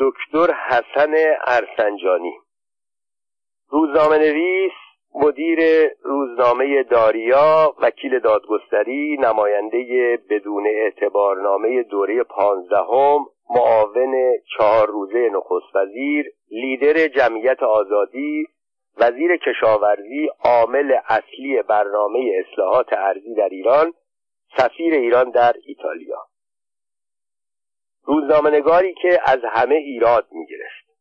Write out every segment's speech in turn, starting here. دکتر حسن ارسنجانی، روزنامه‌نویس، مدیر روزنامه داریا، وکیل دادگستری، نماینده بدون اعتبارنامه دوره 15، معاون 4 روزه نخست وزیر، لیدر جمعیت آزادی، وزیر کشاورزی، عامل اصلی برنامه اصلاحات ارضی در ایران، سفیر ایران در ایتالیا. روزنامه‌نگاری که از همه ایراد می‌گرفت.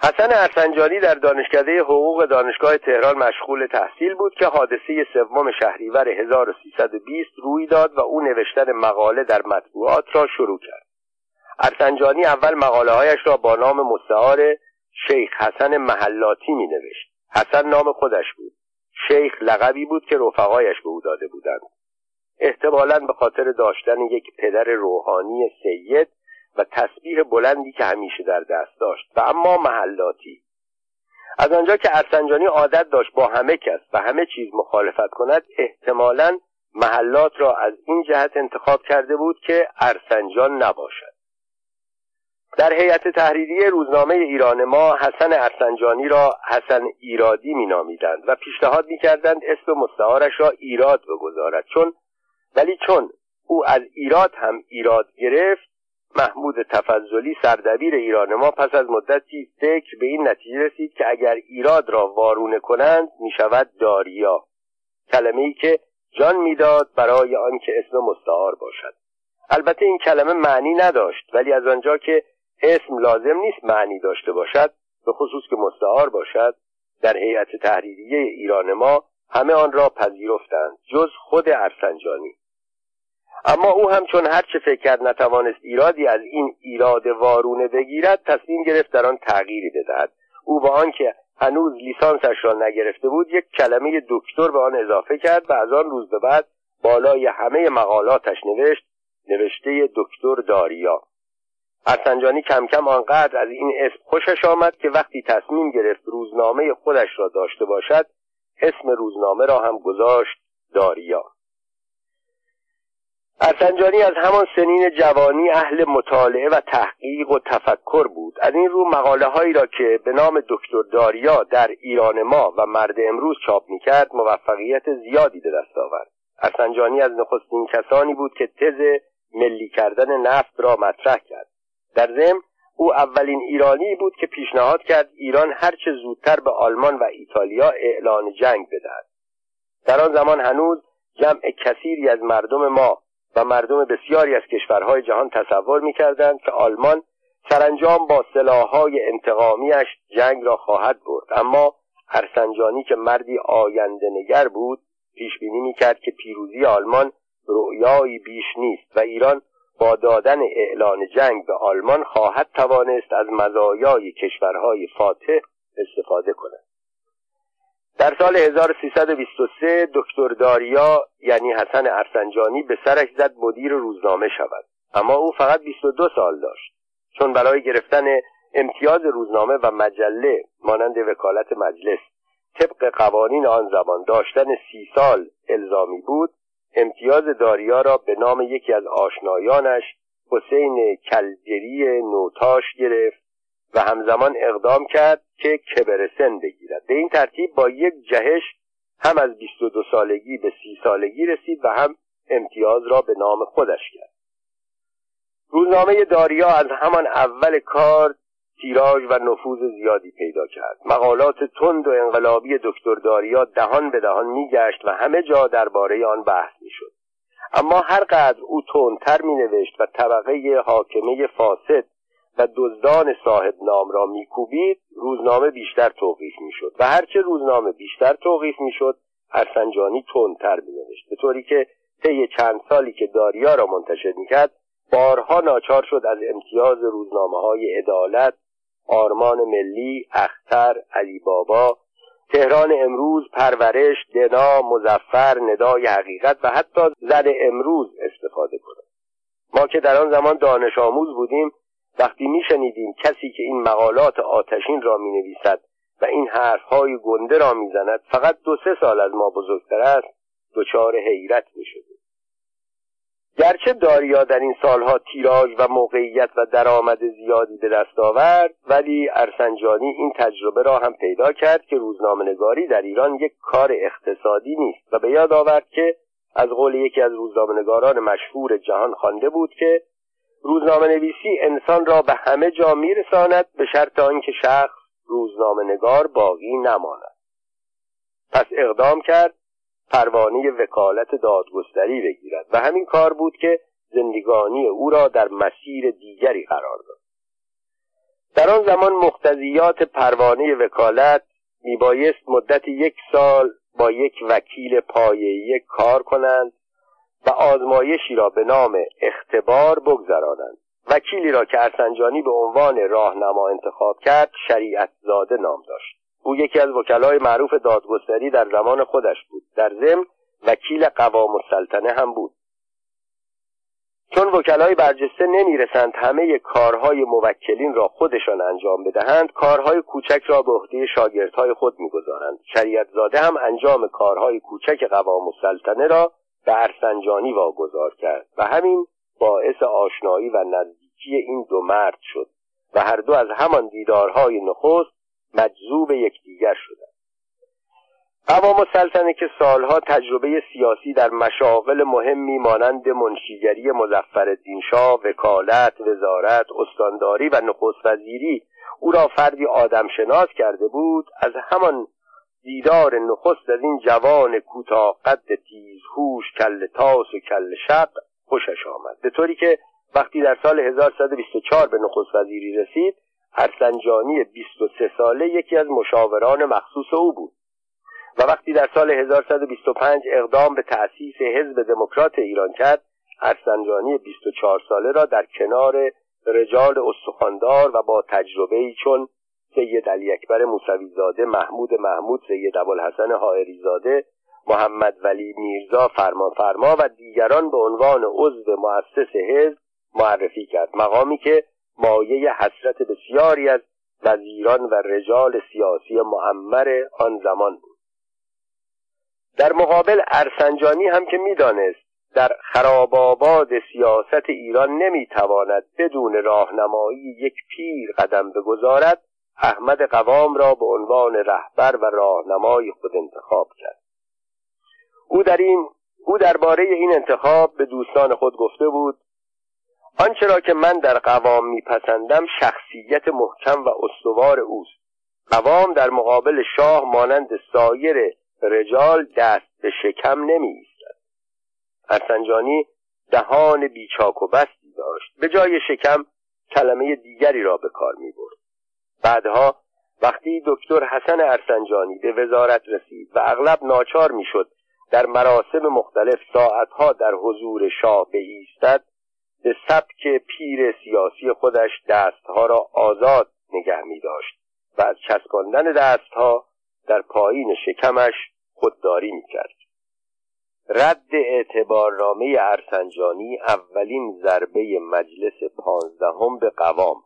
حسن ارسنجانی در دانشکده حقوق دانشگاه تهران مشغول تحصیل بود که حادثه 3 شهریور 1320 روی داد و او نوشتن مقاله در مطبوعات را شروع کرد. ارسنجانی اول مقاله‌هایش را با نام مستعار شیخ حسن محلاتی می‌نوشت. حسن نام خودش بود. شیخ لقبی بود که رفقایش به او داده بودند، احتمالاً به خاطر داشتن یک پدر روحانی سید و تسبیح بلندی که همیشه در دست داشت. و اما محلاتی، از آنجا که ارسنجانی عادت داشت با همه کس و همه چیز مخالفت کند، احتمالاً محلات را از این جهت انتخاب کرده بود که ارسنجان نباشد. در هیئت تحریریه روزنامه ایران ما حسن ارسنجانی را حسن ایرادی می‌نامیدند و پیشنهاد می‌کردند اسم مستعارش را ایراد بگذارد، ولی چون او از ایراد هم ایراد گرفت، محمود تفضلی سردبیر ایران ما پس از مدتی فکر به این نتیجه رسید که اگر ایراد را وارونه کنند میشود داریا، کلمه‌ای که جان میداد برای آنکه اسم مستعار باشد. البته این کلمه معنی نداشت، ولی از آنجا که اسم لازم نیست معنی داشته باشد، به خصوص که مستعار باشد، در هیئت تحریریه ایران ما همه آن را پذیرفتند جز خود ارسنجانی. اما او هم چون هرچه فکر کرد نتوانست ایرادی از این ایراد وارونه بگیرد، تصمیم گرفت در آن تغییری بدهد. او با آنکه هنوز لیسانسش را نگرفته بود، یک کلمه دکتر به آن اضافه کرد و از آن روز به بعد بالای همه مقالاتش نوشته دکتر داریا. ارسنجانی کم کم آنقدر از این اسم خوشش آمد که وقتی تصمیم گرفت روزنامه خودش را داشته باشد، اسم روزنامه را هم گذاشت داریا. ارسنجانی از همان سنین جوانی اهل مطالعه و تحقیق و تفکر بود. از این رو مقاله هایی را که به نام دکتر داریا در ایران ما و مرد امروز چاپ می‌کرد موفقیت زیادی به دست آورد. ارسنجانی از نخستین کسانی بود که تز ملی کردن نفت را مطرح کرد. در ضمن او اولین ایرانی بود که پیشنهاد کرد ایران هرچه زودتر به آلمان و ایتالیا اعلان جنگ بدهد. در آن زمان هنوز جمع کثیری از مردم ما و مردم بسیاری از کشورهای جهان تصور می‌کردند که آلمان سرانجام با سلاح‌های انتقامیش جنگ را خواهد برد، اما ارسنجانی که مردی آینده‌نگر بود پیش‌بینی می‌کرد که پیروزی آلمان رؤیایی بیش نیست و ایران با دادن اعلان جنگ به آلمان خواهد توانست از مزایای کشورهای فاتح استفاده کند. در سال 1323 دکتر داریا یعنی حسن ارسنجانی به سرش زد مدیر روزنامه شود، اما او فقط 22 سال داشت. چون برای گرفتن امتیاز روزنامه و مجله مانند وکالت مجلس طبق قوانین آن زمان داشتن 30 سال الزامی بود، امتیاز داریا را به نام یکی از آشنایانش حسین کلجری نوتاش گرفت و همزمان اقدام کرد که کبرسن بگیرد. به این ترتیب با یک جهش هم از 22 سالگی به 30 سالگی رسید و هم امتیاز را به نام خودش کرد. روزنامه داریا از همان اول کار تیراژ و نفوذ زیادی پیدا کرد. مقالات تند و انقلابی دکتر داریا دهان به دهان میگشت و همه جا درباره آن بحث میشد. اما هرقدر او تندتر مینوشت و طبقه حاکمه فاسد و دزدان صاحب نام را میکوبید، روزنامه بیشتر توقیف میشد و هرچه روزنامه بیشتر توقیف میشد، ارسنجانی تندتر مینوشت، به طوری که طی چند سالی که داریا را منتشر میکرد، بارها ناچار شد از امتیاز روزنامه‌های عدالت، آرمان ملی، اختر، علی بابا، تهران امروز، پرورش، دنا، مظفر، ندای حقیقت و حتی زن امروز استفاده کند. ما که در آن زمان دانش آموز بودیم، وقتی میشنیدیم کسی که این مقالات آتشین را مینویسد و این حرفهای گنده را میزند فقط 2-3 سال از ما بزرگتر است، دچار حیرت میشدیم. گرچه داریا در این سالها تیراژ و موقعیت و درآمد زیادی به دست آورد، ولی ارسنجانی این تجربه را هم پیدا کرد که روزنامه‌نگاری در ایران یک کار اقتصادی نیست و به یاد آورد که از قول یکی از روزنامه‌نگاران مشهور جهان خوانده بود که روزنامه‌نویسی انسان را به همه جا می‌رساند به شرط آنکه شخص روزنامه‌نگار باقی نماند. پس اقدام کرد پروانه وکالت دادگستری بگیرد و همین کار بود که زندگانی او را در مسیر دیگری قرار داد. در آن زمان مقتضیات پروانه وکالت میبایست مدت 1 سال با یک وکیل پایه‌ای کار کنند و آزمایشی را به نام اختبار بگذرانند. وکیلی را که ارسنجانی به عنوان راهنما انتخاب کرد شریعتزاده نام داشت. او یکی از وکلای معروف دادگستری در زمان خودش بود. در ضمن وکیل قوام السلطنه هم بود. چون وکلای برجسته نمی‌رسند همه کارهای موکلین را خودشان انجام بدهند، کارهای کوچک را به عهده شاگردهای خود می‌گذارند. شریعتزاده هم انجام کارهای کوچک قوام السلطنه را به ارسنجانی واگذار کرد و همین باعث آشنایی و نزدیکی این دو مرد شد و هر دو از همان دیدارهای نخست مجذوب یکدیگر شدند. قوام السلطنه که سالها تجربه سیاسی در مشاغل مهمی مانند منشیگری مظفرالدین شاه، وکالت، وزارت، استانداری و نخست وزیری او را فردی آدمشناس کرده بود، از همان دیدار نخست از این جوان کوتاه قد تیزهوش کله تاس و کله شق خوشش آمد، به طوری که وقتی در سال 1124 به نخست وزیری رسید ارسنجانی 23 ساله یکی از مشاوران مخصوص او بود و وقتی در سال 1125 اقدام به تأسیس حزب دموکرات ایران کرد ارسنجانی 24 ساله را در کنار رجال استخواندار و با تجربه‌ای چون سید علی اکبر موسوی زاده، محمود محمود، سید ابوالحسن حائری زاده، محمد ولی میرزا فرمانفرما و دیگران به عنوان عضو مؤسس حزب معرفی کرد، مقامی که مایه حسرت بسیاری از وزیران و رجال سیاسی معمر آن زمان بود. در مقابل ارسنجانی هم که می‌دانست در خراب‌آباد سیاست ایران نمی‌تواند بدون راهنمایی یک پیر قدم بگذارد، احمد قوام را به عنوان رهبر و راهنمای خود انتخاب کرد. او درباره این انتخاب به دوستان خود گفته بود: آنچه را که من در قوام میپسندم شخصیت محکم و استوار اوست. قوام در مقابل شاه مانند سایر رجال دست به شکم نمی‌ایستد. ارسنجانی دهان بیچاک و بستی داشت، به جای شکم کلمه دیگری را به کار می‌برد. بعدها وقتی دکتر حسن ارسنجانی به وزارت رسید و اغلب ناچار می‌شد در مراسم مختلف ساعتها در حضور شاه بایستد، به سبک پیر سیاسی خودش دستها را آزاد نگه می داشت و از چسباندن دستها در پایین شکمش خودداری می کرد. رد اعتبارنامه ارسنجانی اولین ضربه مجلس 15 به قوام.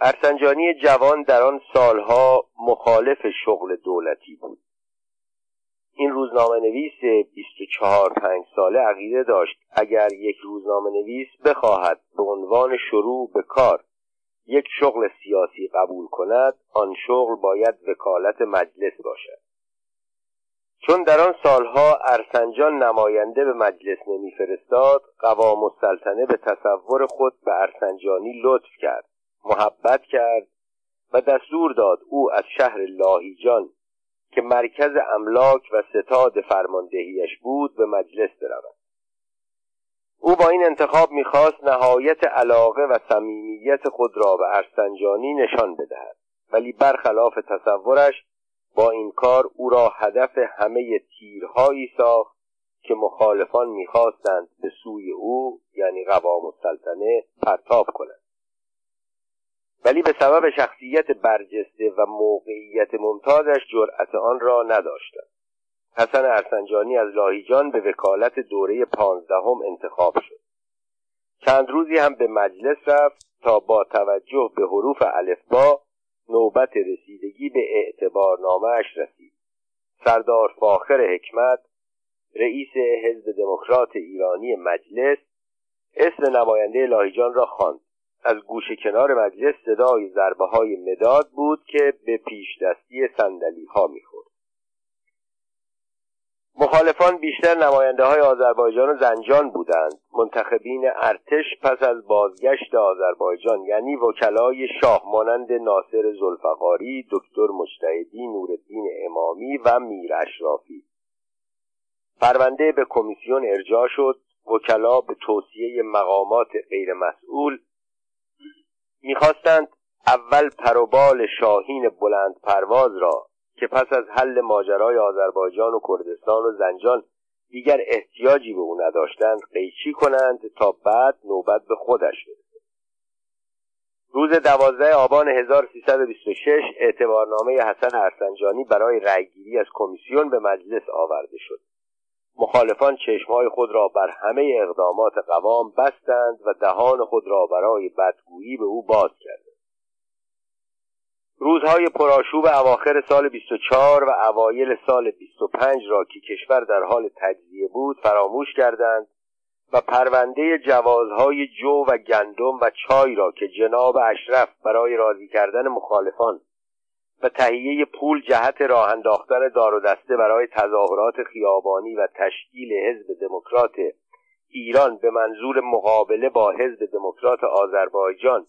ارسنجانی جوان در آن سالها مخالف شغل دولتی بود. این روزنامه‌نویس 24-5 ساله عقیده داشت اگر یک روزنامه‌نویس بخواهد به عنوان شروع به کار یک شغل سیاسی قبول کند، آن شغل باید وکالت مجلس باشد. چون در آن سالها ارسنجان نماینده به مجلس نمی‌فرستاد، قوام السلطنه به تصور خود به ارسنجانی لطف کرد، محبت کرد و دستور داد او از شهر لاهیجان که مرکز املاک و ستاد فرماندهیش بود به مجلس برود. او با این انتخاب می‌خواست نهایت علاقه و صمیمیت خود را به ارسنجانی نشان بدهد، ولی برخلاف تصورش با این کار او را هدف همه تیرهایی ساخت که مخالفان می‌خواستند به سوی او، یعنی قوام السلطنه، پرتاب کنند. ولی به سبب شخصیت برجسته و موقعیت ممتازش جرأت آن را نداشتند. حسن ارسنجانی از لاهیجان به وکالت دوره 15 انتخاب شد. چند روزی هم به مجلس رفت تا با توجه به حروف الفبا نوبت رسیدگی به اعتبارنامه‌اش رسید. سردار فاخر حکمت رئیس حزب دموکرات ایرانی مجلس اسم نماینده لاهیجان را خواند. از گوشه کنار مجلس صدای ضربه های مداد بود که به پیش دستی صندلی ها میخورد. مخالفان بیشتر نماینده های آذربایجان و زنجان بودند. منتخبین ارتش پس از بازگشت آذربایجان، یعنی وکلای شاه مانند ناصر ذوالفقاری، دکتر مجتهدی، نورالدین امامی و میر اشرافی. پرونده به کمیسیون ارجاع شد. وکلا به توصیه مقامات غیرمسئول میخواستند اول پروبال شاهین بلند پرواز را که پس از حل ماجرای آذربایجان و کردستان و زنجان دیگر احتیاجی به او نداشتند قیچی کنند تا بعد نوبت به خودش برسد. روز 12 آبان 1326 اعتبارنامه حسن ارسنجانی برای رأیگیری از کمیسیون به مجلس آورده شد. مخالفان چشمهای خود را بر همه اقدامات قوام بستند و دهان خود را برای بدگویی به او باز کردند. روزهای پرآشوب اواخر سال 24 و اوایل سال 25 را که کشور در حال تجزیه بود فراموش کردند و پرونده جوازهای جو و گندم و چای را که جناب اشرف برای راضی کردن مخالفان و تهیه پول جهت راه انداختن دار و دسته برای تظاهرات خیابانی و تشکیل حزب دموکرات ایران به منظور مقابله با حزب دموکرات آذربایجان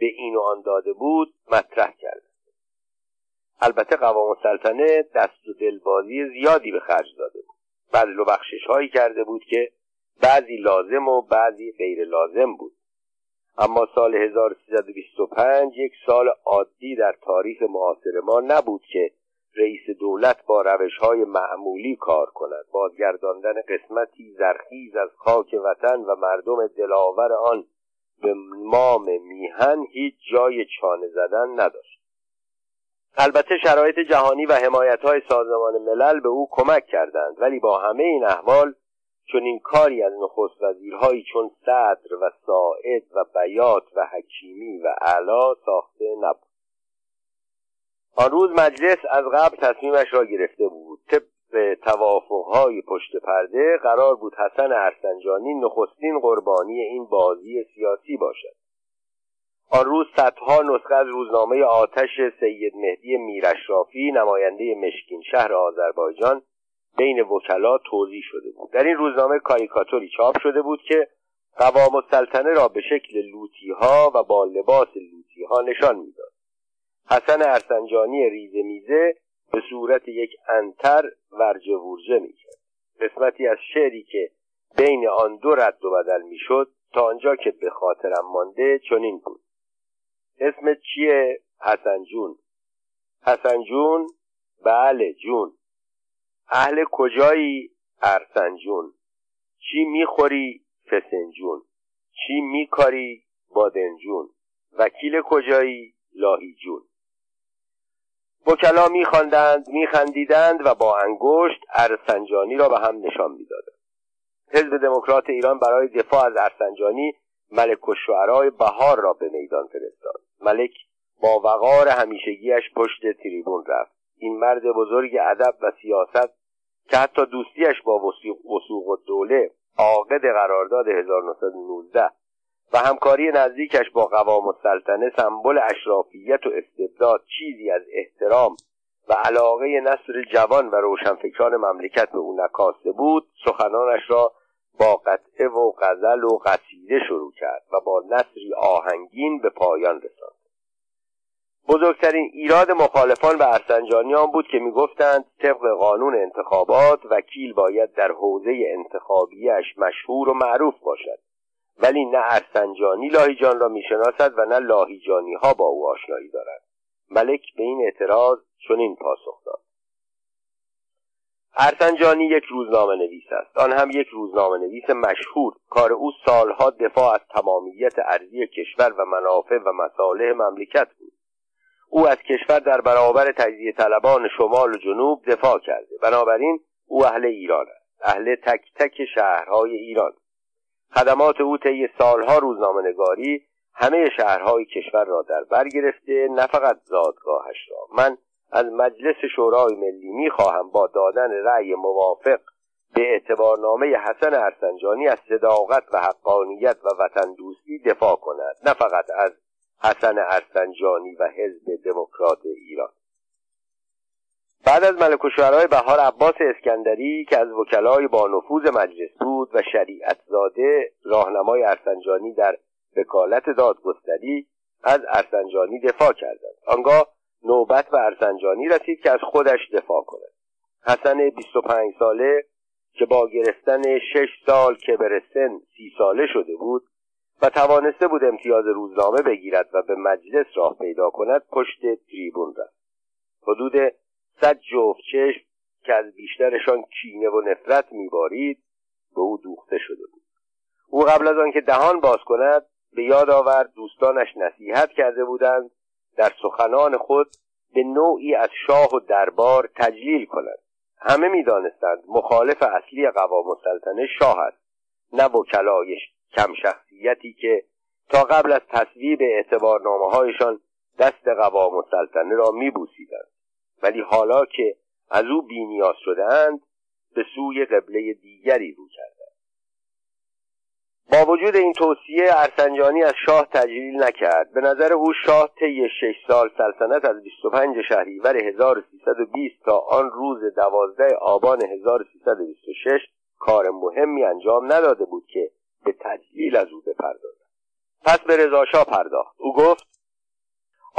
به این و آن داده بود مطرح کرد. البته قوام السلطنه دست و دلبازی زیادی به خرج داده بود. بدل و بخشش هایی کرده بود که بعضی لازم و بعضی غیر لازم بود. اما سال 1325 یک سال عادی در تاریخ معاصر ما نبود که رئیس دولت با روش‌های معمولی کار کند. بازگرداندن قسمتی زرخیز از خاک وطن و مردم دلاور آن به مام میهن هیچ جای چانه زدن نداشت. البته شرایط جهانی و حمایت‌های سازمان ملل به او کمک کردند، ولی با همه این احوال چون این کاری از نخست وزیرهایی چون صدر و ساعد و بیات و حکیمی و اعلی ساخته نبود. آن روز مجلس از قبل تصمیمش را گرفته بود. طبق توافقهای پشت پرده قرار بود حسن ارسنجانی نخستین قربانی این بازی سیاسی باشد. آن روز صدها نسخه از روزنامه آتش سید مهدی میراشرافی نماینده مشکین شهر آذربایجان بین وکلا توزیع شده بود. در این روزنامه کاریکاتوری چاپ شده بود که قوام السلطنه را به شکل لوتی‌ها و با لباس لوتی‌ها نشان می‌داد. حسن ارسنجانی ریزه میزه به صورت یک عنتر ورجه ورجه می‌کرد. قسمتی از شعری که بین آن دو رد و بدل می‌شد تا آنجا که به خاطرم مانده چنین بود: اسمت چیه؟ حسن جون. حسن جون؟ بله جون. اهل کجایی؟ ارسنجون. چی میخوری؟ فسنجون. چی میکاری؟ بادنجون. وکیل کجایی؟ لاهیجون. وکلا میخواندند، میخندیدند و با انگشت ارسنجانی را به هم نشان میدادند. حزب دموکرات ایران برای دفاع از ارسنجانی ملک الشعرای بهار را به میدان فرستاد. ملک با وقار همیشگیش پشت تریبون رفت. این مرد بزرگ ادب و سیاست که حتی دوستیش با وثوق الدوله عاقد قرارداد 1919 و همکاری نزدیکش با قوام السلطنه سمبل اشرافیت و استبداد چیزی از احترام و علاقه نسل جوان و روشنفکران مملکت به او نکاسته بود، سخنانش را با قطعه و غزل و قصیده شروع کرد و با نثری آهنگین به پایان رساند. بزرگترین ایراد مخالفان به ارسنجانی آن بود که میگفتند طبق قانون انتخابات وکیل باید در حوزه انتخابیش مشهور و معروف باشد، ولی نه ارسنجانی لاهیجان را میشناسد و نه لاهیجانی ها با او آشنایی دارند. ملک به این اعتراض چنین پاسخ داد: ارسنجانی یک روزنامه نویس است، آن هم یک روزنامه نویس مشهور. کار او سالها دفاع از تمامیت ارضی کشور و منافع و مصالح مملکت بود. او از کشور در برابر تجزیه طلبان شمال و جنوب دفاع کرده. بنابراین او اهل ایران است، اهل تک تک شهرهای ایران. خدمات او طی سالها روزنامه‌نگاری همه شهرهای کشور را در بر گرفته، نه فقط زادگاهش را. من از مجلس شورای ملی می‌خواهم با دادن رأی موافق به اعتبارنامه حسن ارسنجانی از صداقت و حقانیت و وطن دوستی دفاع کند، نه فقط از حسن ارسنجانی و حزب دموکرات ایران. بعد از ملک الشعرای بهار، عباس اسکندری که از وکلای با نفوذ مجلس بود و شریعتزاده راهنمای ارسنجانی در وکالت دادگستری، از ارسنجانی دفاع کردند. آنگاه نوبت به ارسنجانی رسید که از خودش دفاع کند. حسن 25 ساله که با گرفتن 6 سال کبر سن 30 ساله شده بود و توانسته بود امتیاز روزنامه بگیرد و به مجلس راه پیدا کند، پشت تریبون رفت. حدود 100 جفت چشم که از بیشترشان کینه و نفرت میبارید به او دوخته شده بود. او قبل از آنکه دهان باز کند به یاد آورد دوستانش نصیحت کرده بودند در سخنان خود به نوعی از شاه و دربار تجلیل کند. همه میدانستند مخالف اصلی قوام السلطنه شاه است، نه وکلای کم شخصیتی که تا قبل از تصویب اعتبارنامه‌هایشان دست قوام السلطنه را میبوسیدند، ولی حالا که از او بی‌نیاز شدند به سوی قبله دیگری رو کردند. با وجود این توصیه ارسنجانی از شاه تجلیل نکرد. به نظر او شاه طی 6 سال سلطنت از 25 شهریور 1320 تا آن روز 12 آبان 1326 کار مهمی انجام نداده بود که به تجلیل از او بپردازد. پس به رضا شاه پرداخت. او گفت: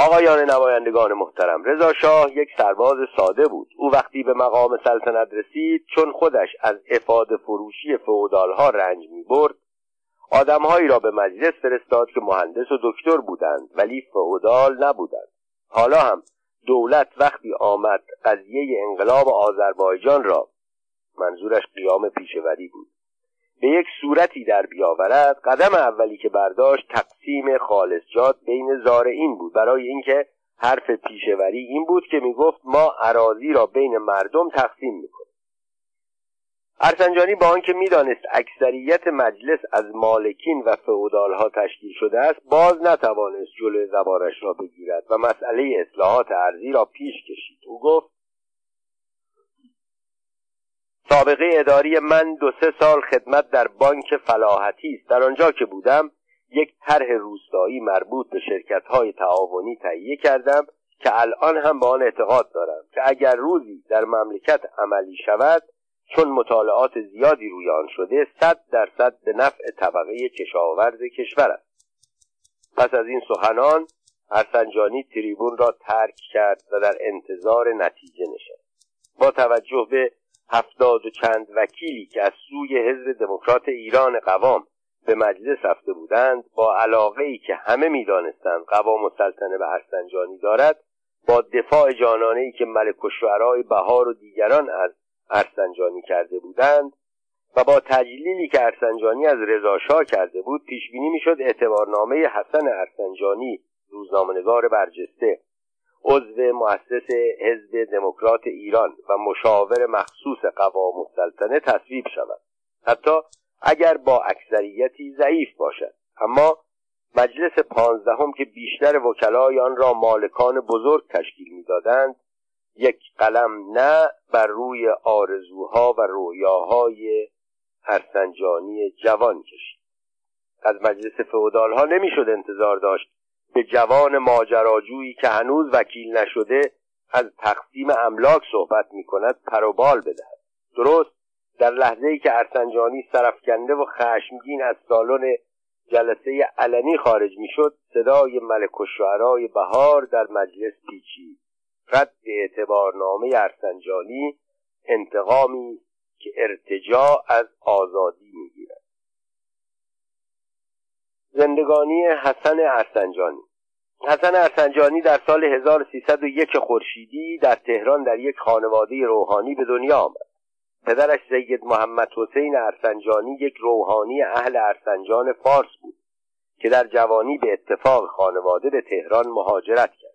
آقایان نمایندگان محترم، رضا شاه یک سرباز ساده بود. او وقتی به مقام سلطنت رسید، چون خودش از افاده فروشی فئودالها رنج می‌برد، آدم‌هایی را به مجلس فرستاد که مهندس و دکتر بودند ولی فئودال نبودند. حالا هم دولت وقتی آمد قضیه انقلاب آذربایجان را، منظورش قیام پیشه‌وری بود، به یک صورتی در بیاورد، قدم اولی که برداشت تقسیم خالصجات بین زارعین بود. برای اینکه حرف پیشه‌وری این بود که میگفت ما اراضی را بین مردم تقسیم میکنیم. ارسنجانی با آنکه میدانست اکثریت مجلس از مالکین و فئودالها تشکیل شده است، باز نتوانست جلوی زبانش را بگیرد و مسئله اصلاحات ارضی را پیش کشید. او گفت: سابقه اداری من 2-3 سال خدمت در بانک فلاحتی است. در آنجا که بودم یک طرح روستایی مربوط به شرکت‌های تعاونی تهیه کردم که الان هم با آن اعتقاد دارم که اگر روزی در مملکت عملی شود، چون مطالعات زیادی روی آن شده، 100% به نفع طبقه کشاورز کشور است. پس از این سخنان ارسنجانی تریبون را ترک کرد و در انتظار نتیجه نشست. با توجه به 70 و چند وکیلی که از سوی حزب دموکرات ایران قوام به مجلس رفته بودند، با علاقه‌ای که همه می‌دانستند قوام السلطنه به ارسنجانی دارد، با دفاع جانانه‌ای که ملک الشعرای بهار و دیگران از ارسنجانی کرده بودند و با تجلیلی که ارسنجانی از رضا شاه کرده بود، پیشبینی می‌شد اعتبارنامه حسن ارسنجانی، روزنامه‌نگار برجسته، عضو مؤسس حزب دموکرات ایران و مشاور مخصوص قوام السلطنه تصویب شود، حتی اگر با اکثریتی ضعیف باشد. اما مجلس 15 که بیشتر وکلای آن را مالکان بزرگ تشکیل می‌دادند، یک قلم نه بر روی آرزوها و رویاهای ارسنجانی جوان کشید. از مجلس فئودالها نمی‌شد انتظار داشت به جوان ماجراجویی که هنوز وکیل نشده از تقسیم املاک صحبت می‌کند پروبال بدهد. درست در لحظه‌ای که ارسنجانی سرفکنده و خشمگین از سالن جلسه علنی خارج می‌شد، صدای ملک الشعرای بهار در مجلس پیچید: رد اعتبارنامه ارسنجانی، انتقامی که ارتجاع از آزادی می‌گیرد. زندگانی حسن ارسنجانی. حسن ارسنجانی در سال 1301 خورشیدی در تهران در یک خانواده روحانی به دنیا آمد. پدرش سید محمد حسین ارسنجانی یک روحانی اهل ارسنجان فارس بود که در جوانی به اتفاق خانواده به تهران مهاجرت کرد.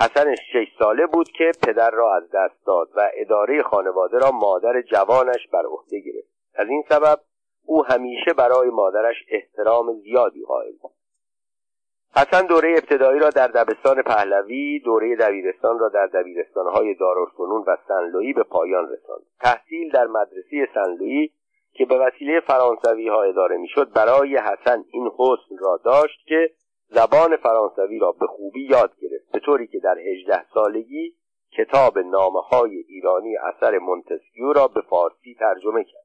حسن 6 ساله بود که پدر را از دست داد و اداره خانواده را مادر جوانش بر عهده گرفت. از این سبب او همیشه برای مادرش احترام زیادی قائل بود. حسن دوره ابتدایی را در دبستان پهلوی، دوره دبیرستان را در دبیرستان‌های دارالفنون و سنلویی به پایان رساند. تحصیل در مدرسه سنلویی که به وسیله فرانسوی‌ها اداره می‌شد، برای حسن این حسن را داشت که زبان فرانسوی را به خوبی یاد گرفت، به طوری که در 18 سالگی کتاب نامه‌های ایرانی اثر مونتسکیو را به فارسی ترجمه کرد.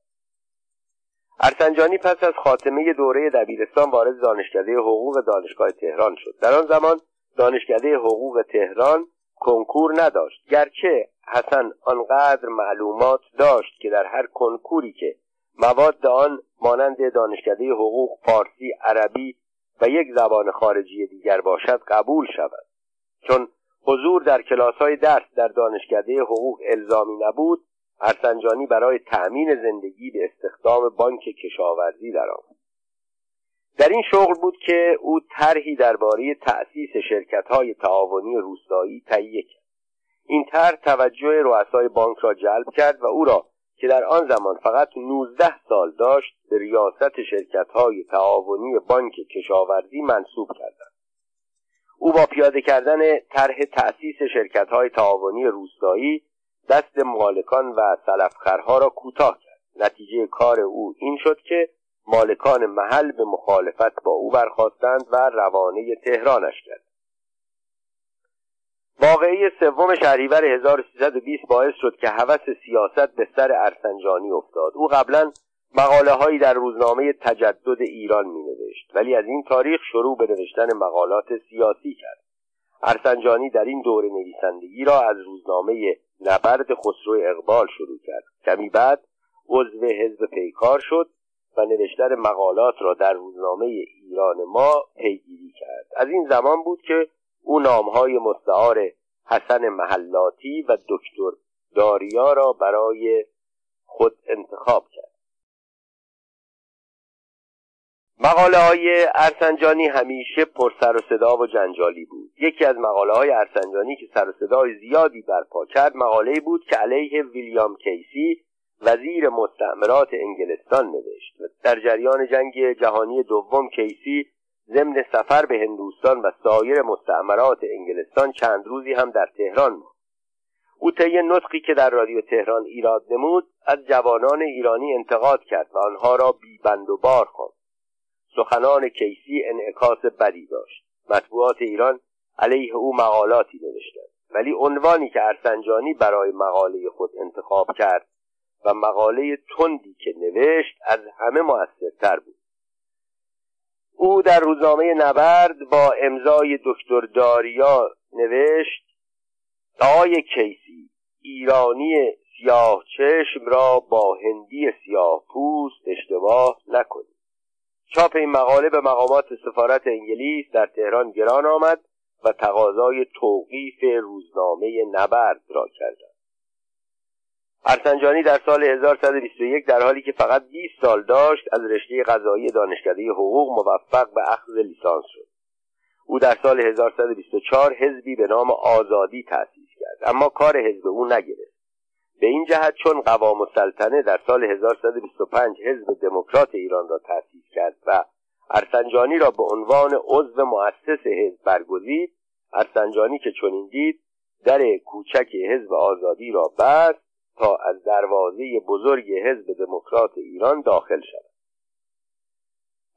ارسنجانی پس از خاتمه دوره دبیرستان وارد دانشکده حقوق دانشگاه تهران شد. در آن زمان دانشکده حقوق تهران کنکور نداشت، گرچه حسن آنقدر معلومات داشت که در هر کنکوری که مواد آن مانند دانشکده حقوق فارسی، عربی و یک زبان خارجی دیگر باشد قبول شود. چون حضور در کلاس‌های درس در دانشکده حقوق الزامی نبود، ارسنجانی برای تأمین زندگی به استخدام بانک کشاورزی درآمد. در این شغل بود که او طرحی درباره تأسیس شرکت‌های تعاونی روستایی تهیه کرد. این طرح توجه رؤسای بانک را جلب کرد و او را که در آن زمان فقط 19 سال داشت به ریاست شرکت‌های تعاونی بانک کشاورزی منصوب کردند. او با پیاده کردن طرح تأسیس شرکت‌های تعاونی روستایی دست مالکان و سلفخرها را کوتاه کرد. نتیجه کار او این شد که مالکان محل به مخالفت با او برخاستند و روانه تهرانش کرد. واقعه سوم شهریور 1320 باعث شد که هوس سیاست به سر ارسنجانی افتاد. او قبلا مقاله‌هایی در روزنامه تجدد ایران می‌نوشت، ولی از این تاریخ شروع به نوشتن مقالات سیاسی کرد. ارسنجانی در این دوره نویسندگی را از روزنامه نبرد خسرو اقبال شروع کرد. کمی بعد عضو حزب پیکار شد و نوشتن مقالات را در روزنامه ایران ما پیگیری کرد. از این زمان بود که او نامهای مستعار حسن محلاتی و دکتر داریا را برای خود انتخاب کرد. مقاله‌های ارسنجانی همیشه پر سر و صدا و جنجالی بود. یکی از مقاله‌های ارسنجانی که سر و صدای زیادی برپا کرد، مقاله‌ای بود که علیه ویلیام کیسی وزیر مستعمرات انگلستان نوشت. در جریان جنگ جهانی دوم کیسی ضمن سفر به هندوستان و سایر مستعمرات انگلستان چند روزی هم در تهران ماند. او طی نطقی که در رادیو تهران ایراد نمود، از جوانان ایرانی انتقاد کرد و آنها را بی‌بند و بار خواند. سخنان کیسی انعکاس بدی داشت. مطبوعات ایران علیه او مقالاتی نوشتند، ولی عنوانی که ارسنجانی برای مقاله خود انتخاب کرد و مقاله تندی که نوشت از همه مؤثرتر بود. او در روزنامه نبرد با امضای دکتر داریا نوشت: آقای کیسی، ایرانی سیاه چشم را با هندی سیاه پوست اشتباه نکنید. چاپ این مقاله به مقامات سفارت انگلیس در تهران گران آمد و تقاضای توقیف روزنامه نبرد را کردند. ارسنجانی در سال 1121 در حالی که فقط 20 سال داشت، از رشته قضایی دانشکده حقوق موفق به اخذ لیسانس شد. او در سال 1124 حزبی به نام آزادی تأسیس کرد، اما کار حزب او نگرفت. به این جهت چون قوام السلطنه در سال 1125 حزب دموکرات ایران را تأسیس کرد و ارسنجانی را به عنوان عضو مؤسس حزب برگزید، ارسنجانی که چنین دید، در کوچک حزب آزادی را بست تا از دروازه بزرگ حزب دموکرات ایران داخل شد.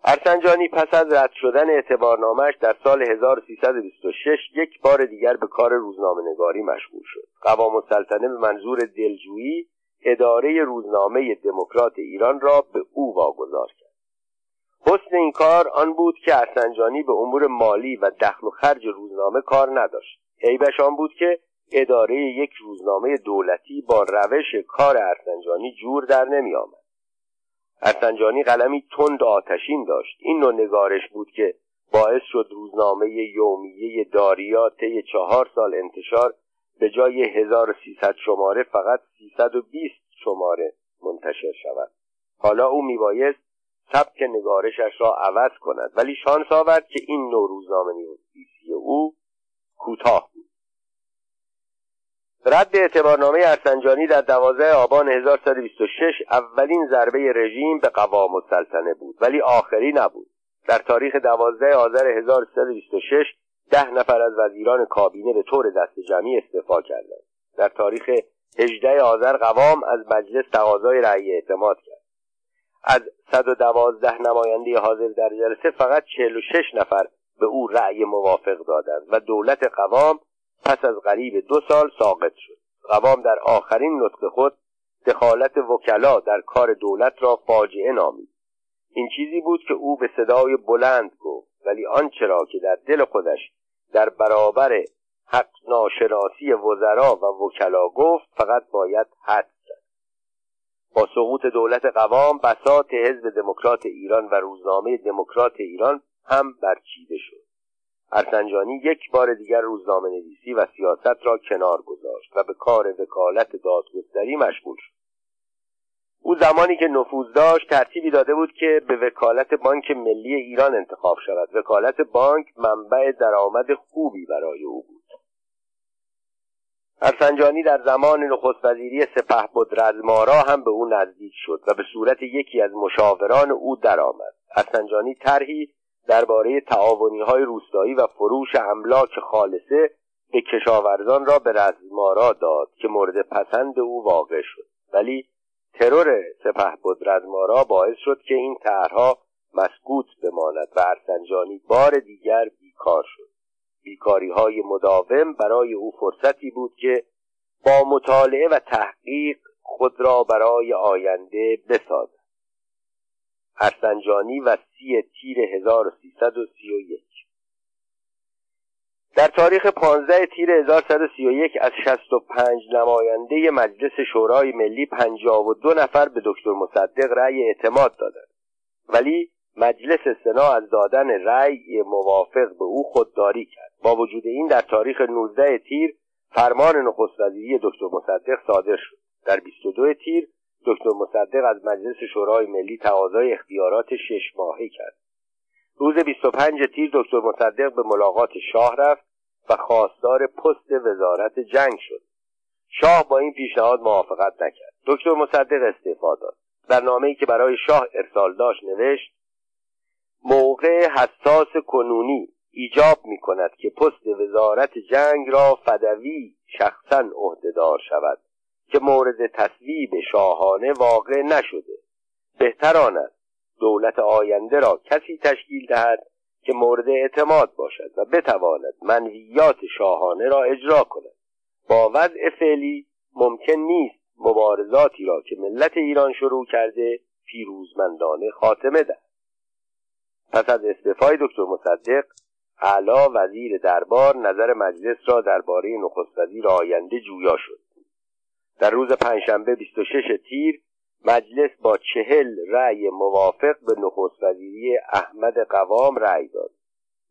ارسنجانی پس از رد شدن اعتبارنامه‌اش در سال 1326 یک بار دیگر به کار روزنامه‌نگاری مشغول شد. قوام السلطنه به منظور دلجویی اداره روزنامه دموکرات ایران را به او واگذار کرد. حسن این کار آن بود که ارسنجانی به امور مالی و دخل و خرج روزنامه کار نداشت. عیبش آن بود که اداره یک روزنامه دولتی با روش کار ارسنجانی جور در نمی آمد. ارسنجانی قلمی تند آتشین داشت. این نوع نگارش بود که باعث شد روزنامه یومیه داریا طی 4 سال انتشار به جای 1300 شماره فقط 320 شماره منتشر شود. حالا او میبایست سبک نگارشش را عوض کند، ولی شانس آورد که این نوع روزنامه نویسی او کوتاه بود. رد اعتبارنامه ارسنجانی در 12 آبان 1126 اولین ضربه رژیم به قوام السلطنه بود، ولی آخری نبود. در تاریخ 12 آذر 1326 10 نفر از وزیران کابینه به طور دست جمعی استعفا کردند. در تاریخ 18 آذر قوام از مجلس تقاضای رأی اعتماد کرد. از 112 نماینده حاضر در جلسه فقط 46 نفر به او رأی موافق دادند و دولت قوام پس از قریب 2 سال ساقط شد. قوام در آخرین نطق خود دخالت وکلا در کار دولت را فاجعه نامید. این چیزی بود که او به صدای بلند گفت، ولی آنچه را که در دل خودش در برابر حق ناشناسی وزرا و وکلا گفت فقط باید حد کرد. با سقوط دولت قوام بساط حزب دموکرات ایران و روزنامه دموکرات ایران هم برچیده شد. ارسنجانی یک بار دیگر روزنامه نویسی و سیاست را کنار گذاشت و به کار وکالت دادگستری مشغول شد. او زمانی که نفوذ داشت ترتیبی داده بود که به وکالت بانک ملی ایران انتخاب شود. وکالت بانک منبع درآمد خوبی برای او بود. ارسنجانی در زمان نخست وزیری سپهبد رزمارا هم به او نزدیک شد و به صورت یکی از مشاوران او درآمد. ارسنجانی طرحی درباره تعاونی‌های روستایی و فروش املاک خالصه به کشاورزان را به رزمارا داد که مورد پسند او واقع شد، ولی ترور سپهبد رزمارا باعث شد که این طرح‌ها مسکوت بماند و ارسنجانی بار دیگر بیکار شد. بیکاری‌های مداوم برای او فرصتی بود که با مطالعه و تحقیق خود را برای آینده بسازد. ارسنجانی و 30 تیر 1331. در تاریخ 15 تیر 1131 از 65 نماینده مجلس شورای ملی 52 نفر به دکتر مصدق رأی اعتماد دادند، ولی مجلس سنا از دادن رأی موافق به او خودداری کرد. با وجود این در تاریخ 19 تیر فرمان نخست وزیری دکتر مصدق صادر شد. در 22 تیر دکتر مصدق از مجلس شورای ملی تقاضای اختیارات 6 ماهه کرد. روز 25 تیر دکتر مصدق به ملاقات شاه رفت و خواستار پست وزارت جنگ شد. شاه با این پیشنهاد موافقت نکرد. دکتر مصدق استعفا داد. در نامه‌ای که برای شاه ارسال داشت نوشت: موقع حساس کنونی ایجاب می‌کند که پست وزارت جنگ را فدوی شخصاً عهده‌دار شود که مورد تصویب شاهانه واقع نشده. بهتر آن است دولت آینده را کسی تشکیل دهد که مورد اعتماد باشد و بتواند منویات شاهانه را اجرا کند. با وضع فعلی ممکن نیست مبارزاتی را که ملت ایران شروع کرده پیروزمندانه خاتمه دهد. پس از استعفای دکتر مصدق اعلی وزیر دربار نظر مجلس را درباره نخست وزیر آینده جویا شد. در روز پنجشنبه 26 تیر مجلس با 40 رأی موافق به نخست وزیری احمد قوام رأی داد.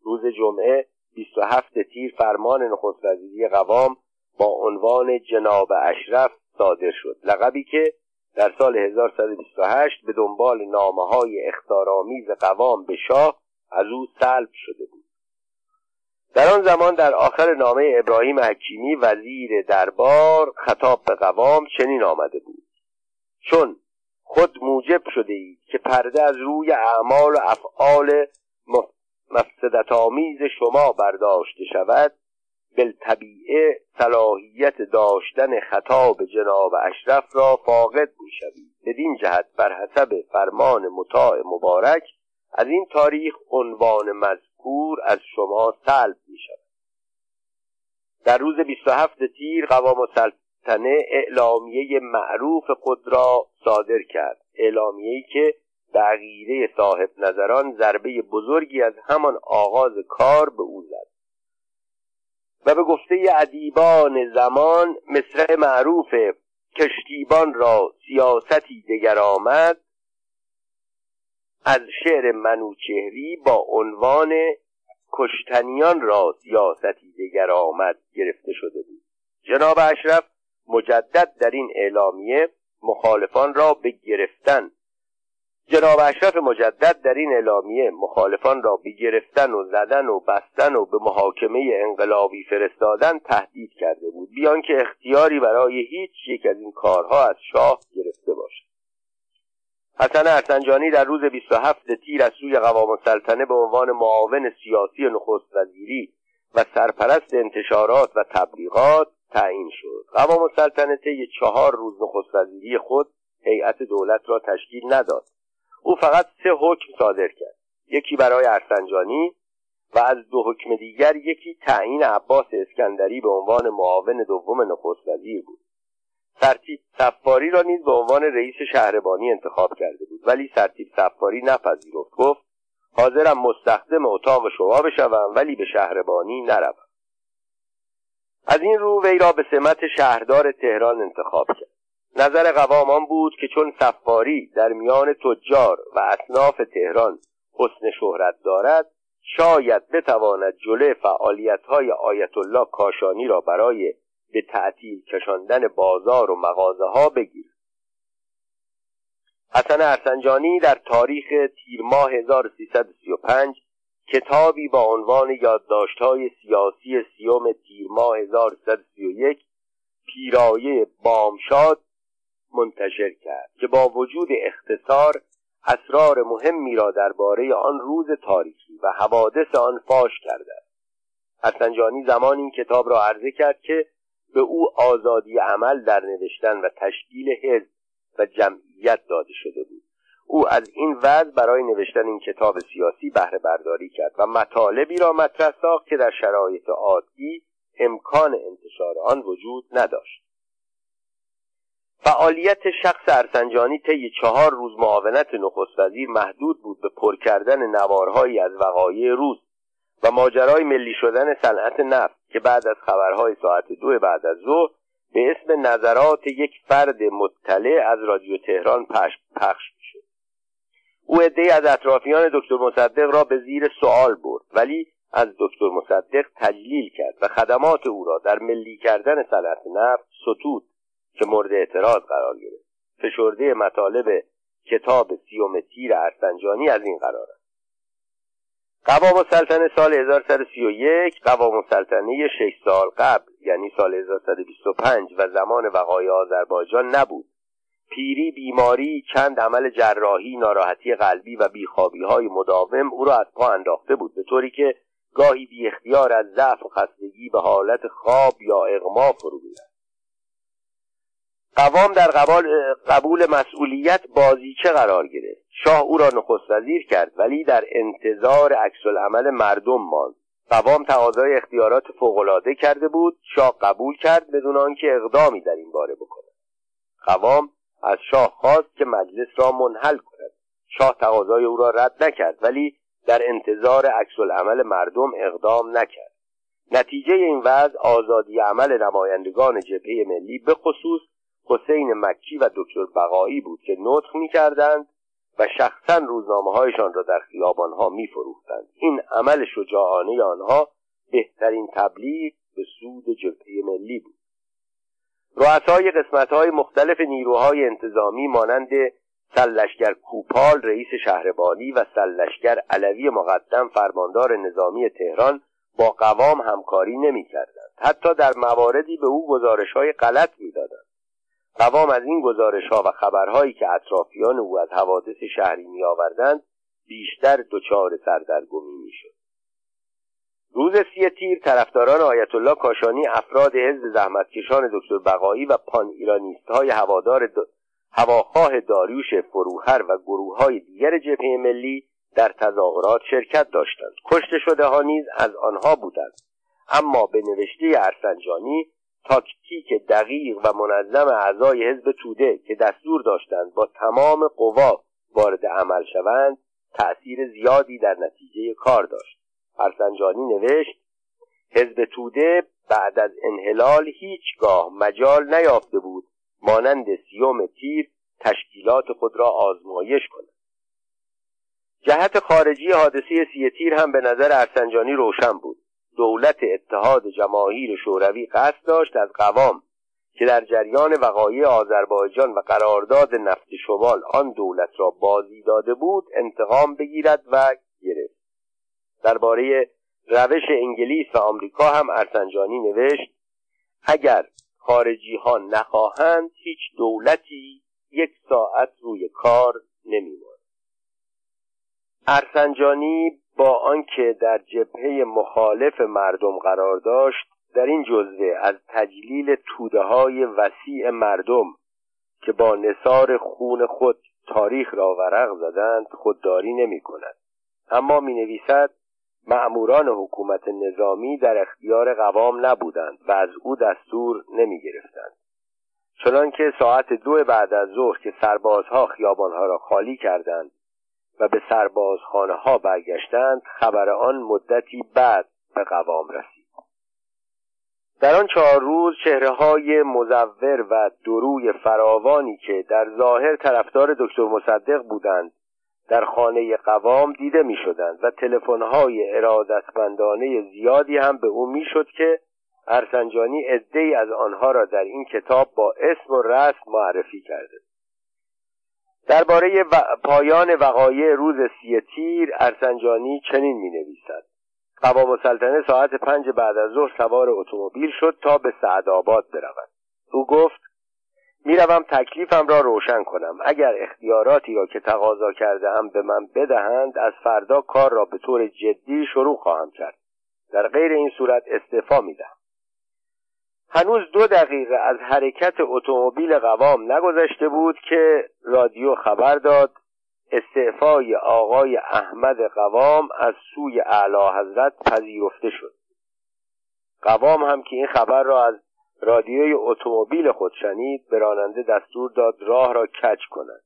روز جمعه 27 تیر فرمان نخست وزیری قوام با عنوان جناب اشرف صادر شد، لقبی که در سال 1128 به دنبال نامه‌های اخطارآمیز قوام به شاه از او سلب شده بود. در آن زمان در آخر نامه ابراهیم حکیمی وزیر دربار خطاب به قوام چنین آمده بود: چون خود موجب شده اید که پرده از روی اعمال و افعال مفسدت‌آمیز شما برداشته شود، بالطبیعه صلاحیت داشتن خطاب جناب اشرف را فاقد می‌شوید. بدین جهت بر حسب فرمان مطاع مبارک از این تاریخ عنوان مذکور از شما سلب می‌شود. در روز 27 تیر قوام السلطنه اعلامیه معروف خود را صادر کرد، اعلامیه‌ای که به عقیده صاحب نظران ضربه بزرگی از همان آغاز کار به او زد و به گفته ادیبان زمان مصرع معروف کشتیبان را سیاستی دگر آمد از شعر منوچهری با عنوان کشتنیان را سیاستی دگر آمد گرفته شده بود. جناب اشرف مجدد در این اعلامیه مخالفان را به گرفتن و زدن و بستن و به محاکمه انقلابی فرستادن تهدید کرده بود، بیان که اختیاری برای هیچ یک از این کارها از شاه گرفته باشد. حسن ارسنجانی در روز 27 تیر از سوی قوام السلطنه به عنوان معاون سیاسی نخست وزیری و سرپرست انتشارات و تبلیغات تعیین شد. قوام السلطنه طی 4 روز نخست وزیری خود هیئت دولت را تشکیل نداد. او فقط 3 حکم صادر کرد. یکی برای ارسنجانی و از 2 حکم دیگر یکی تعیین عباس اسکندری به عنوان معاون دوم نخست وزیر بود. سرتیپ صفاری را نیز به عنوان رئیس شهربانی انتخاب کرده بود، ولی سرتیپ صفاری نپذیرفت. گفت حاضرم مستخدم اتاق شورا بشوم ولی به شهربانی نروم. از این رو وی را به سمت شهردار تهران انتخاب کرد. نظر قوام آن بود که چون صفاری در میان تجار و اصناف تهران حسن شهرت دارد، شاید بتواند جلوی فعالیت‌های آیت الله کاشانی را برای به تعطیل کشاندن بازار و مغازه‌ها بگیرد. حسن ارسنجانی در تاریخ تیر ماه 1335 کتابی با عنوان یادداشت‌های سیاسی 30 تیر ماه 1331 پیرایه بامشاد منتشر کرد که با وجود اختصار اسرار مهمی را درباره آن روز تاریخی و حوادث آن فاش کرده. ارسنجانی زمان این کتاب را عرضه کرد که به او آزادی عمل در نوشتن و تشکیل حزب و جمعیت داده شده بود. او از این وضع برای نوشتن این کتاب سیاسی بهره برداری کرد و مطالبی را مطرح ساخت که در شرایط عادی امکان انتشار آن وجود نداشت. فعالیت شخص ارسنجانی طی 4 روز معاونت نخست وزیر محدود بود به پر کردن نوارهایی از وقایع روز و ماجرای ملی شدن صنعت نفت که بعد از خبرهای ساعت 2 بعد از ظهر به اسم نظرات یک فرد مطلع از رادیو تهران پخش شد. او عده‌ای از اطرافیان دکتر مصدق را به زیر سوال برد، ولی از دکتر مصدق تجلیل کرد و خدمات او را در ملی کردن صنعت نفت ستود که مورد اعتراض قرار گرفت. فشرده مطالب کتاب 30 تیر ارسنجانی از این قرار است: قوام السلطنه سال 1131 قوام السلطنه 6 سال قبل یعنی سال 1125 و زمان وقایع آذربایجان نبود. پیری، بیماری، چند عمل جراحی، ناراحتی قلبی و بیخوابی‌های مداوم او را از پا انداخته بود، به طوری که گاهی بی اختیار از ضعف و خستگی به حالت خواب یا اغما فرو می‌رفت. قوام در قبول مسئولیت بازیچه قرار گرفت. شاه او را نخست وزیر کرد ولی در انتظار عکس‌العمل مردم ماند. قوام تقاضای اختیارات فوق‌العاده کرده بود، شاه قبول کرد بدون آنکه اقدامی در این باره بکند. قوام از شاه خواست که مجلس را منحل کند. شاه تقاضای او را رد نکرد ولی در انتظار عکس‌العمل مردم اقدام نکرد. نتیجه این وضع آزادی عمل نمایندگان جبهه ملی به خصوص حسین مکی و دکتر بقایی بود که نطق می‌کردند و شخصا روزنامه‌هایشان را در خیابان‌ها می‌فروختند. این عمل شجاعانه آنها بهترین تبلیغ به سود جبهه ملی بود. رؤسای قسمت‌های مختلف نیروهای انتظامی مانند سرلشکر کوپال رئیس شهربانی و سرلشکر علوی مقدم فرماندار نظامی تهران با قوام همکاری نمی‌کردند. حتی در مواردی به او گزارش‌های غلط می‌دادند. قوام از این گزارش‌ها و خبرهایی که اطرافیان او از حوادث شهری می‌آوردند بیشتر دچار سردرگمی می‌شد. روز 30 تیر طرفداران آیت الله کاشانی، افراد حزب زحمتکشان دکتر بقایی و پان ایرانیست‌های هواخواه داریوش فروهر و گروه‌های دیگر جبهه ملی در تظاهرات شرکت داشتند. کشته شده‌ها نیز از آنها بودند. اما به نوشته ارسنجانی تاکتیک دقیق و منظم اعضای حزب توده که دستور داشتند با تمام قوا وارد عمل شوند تأثیر زیادی در نتیجه کار داشت. ارسنجانی نوشت: حزب توده بعد از انحلال هیچگاه مجال نیافته بود مانند 30 تیر تشکیلات خود را آزمایش کند. جهت خارجی حادثه 30 تیر هم به نظر ارسنجانی روشن بود. دولت اتحاد جماهیر شوروی قصد داشت از قوام که در جریان وقایع آذربایجان و قرارداد نفت شمال آن دولت را بازی داده بود انتقام بگیرد و گرفت. درباره روش انگلیس و آمریکا هم ارسنجانی نوشت: اگر خارجی ها نخواهند هیچ دولتی 1 ساعت روی کار نمی‌ماند. ارسنجانی با آنکه در جبهه مخالف مردم قرار داشت، در این جزوه از تجلیل توده‌های وسیع مردم که با نثار خون خود تاریخ را ورق زدند خودداری نمی‌کند، اما می‌نویسد مأموران حکومت نظامی در اختیار قوام نبودند و از او دستور نمی‌گرفتند، چنانکه ساعت 2 بعد از ظهر که سربازها خیابانها را خالی کردند و به سربازخانه ها برگشتند، خبر آن مدتی بعد به قوام رسید. در آن 4 روز چهره‌های مزور و دروی فراوانی که در ظاهر طرفدار دکتر مصدق بودند در خانه قوام دیده می شدند و تلفن‌های ارادتمندانه زیادی هم به او می شد که ارسنجانی عده‌ای از آنها را در این کتاب با اسم و رسم معرفی کرده. درباره پایان وقایع روز 30 تیر ارسنجانی چنین می‌نویسد: قوام السلطنه ساعت 5 بعد از ظهر سوار اتومبیل شد تا به سعدآباد برود. او گفت: میروم تکلیفم را روشن کنم. اگر اختیاراتی را که تقاضا کرده‌ام به من بدهند، از فردا کار را به طور جدی شروع خواهم کرد. در غیر این صورت استعفا می‌دهم. هنوز 2 دقیقه از حرکت اتومبیل قوام نگذشته بود که رادیو خبر داد استعفای آقای احمد قوام از سوی اعلی حضرت پذیرفته شد. قوام هم که این خبر را از رادیوی اتومبیل خود شنید، به راننده دستور داد راه را کج کند.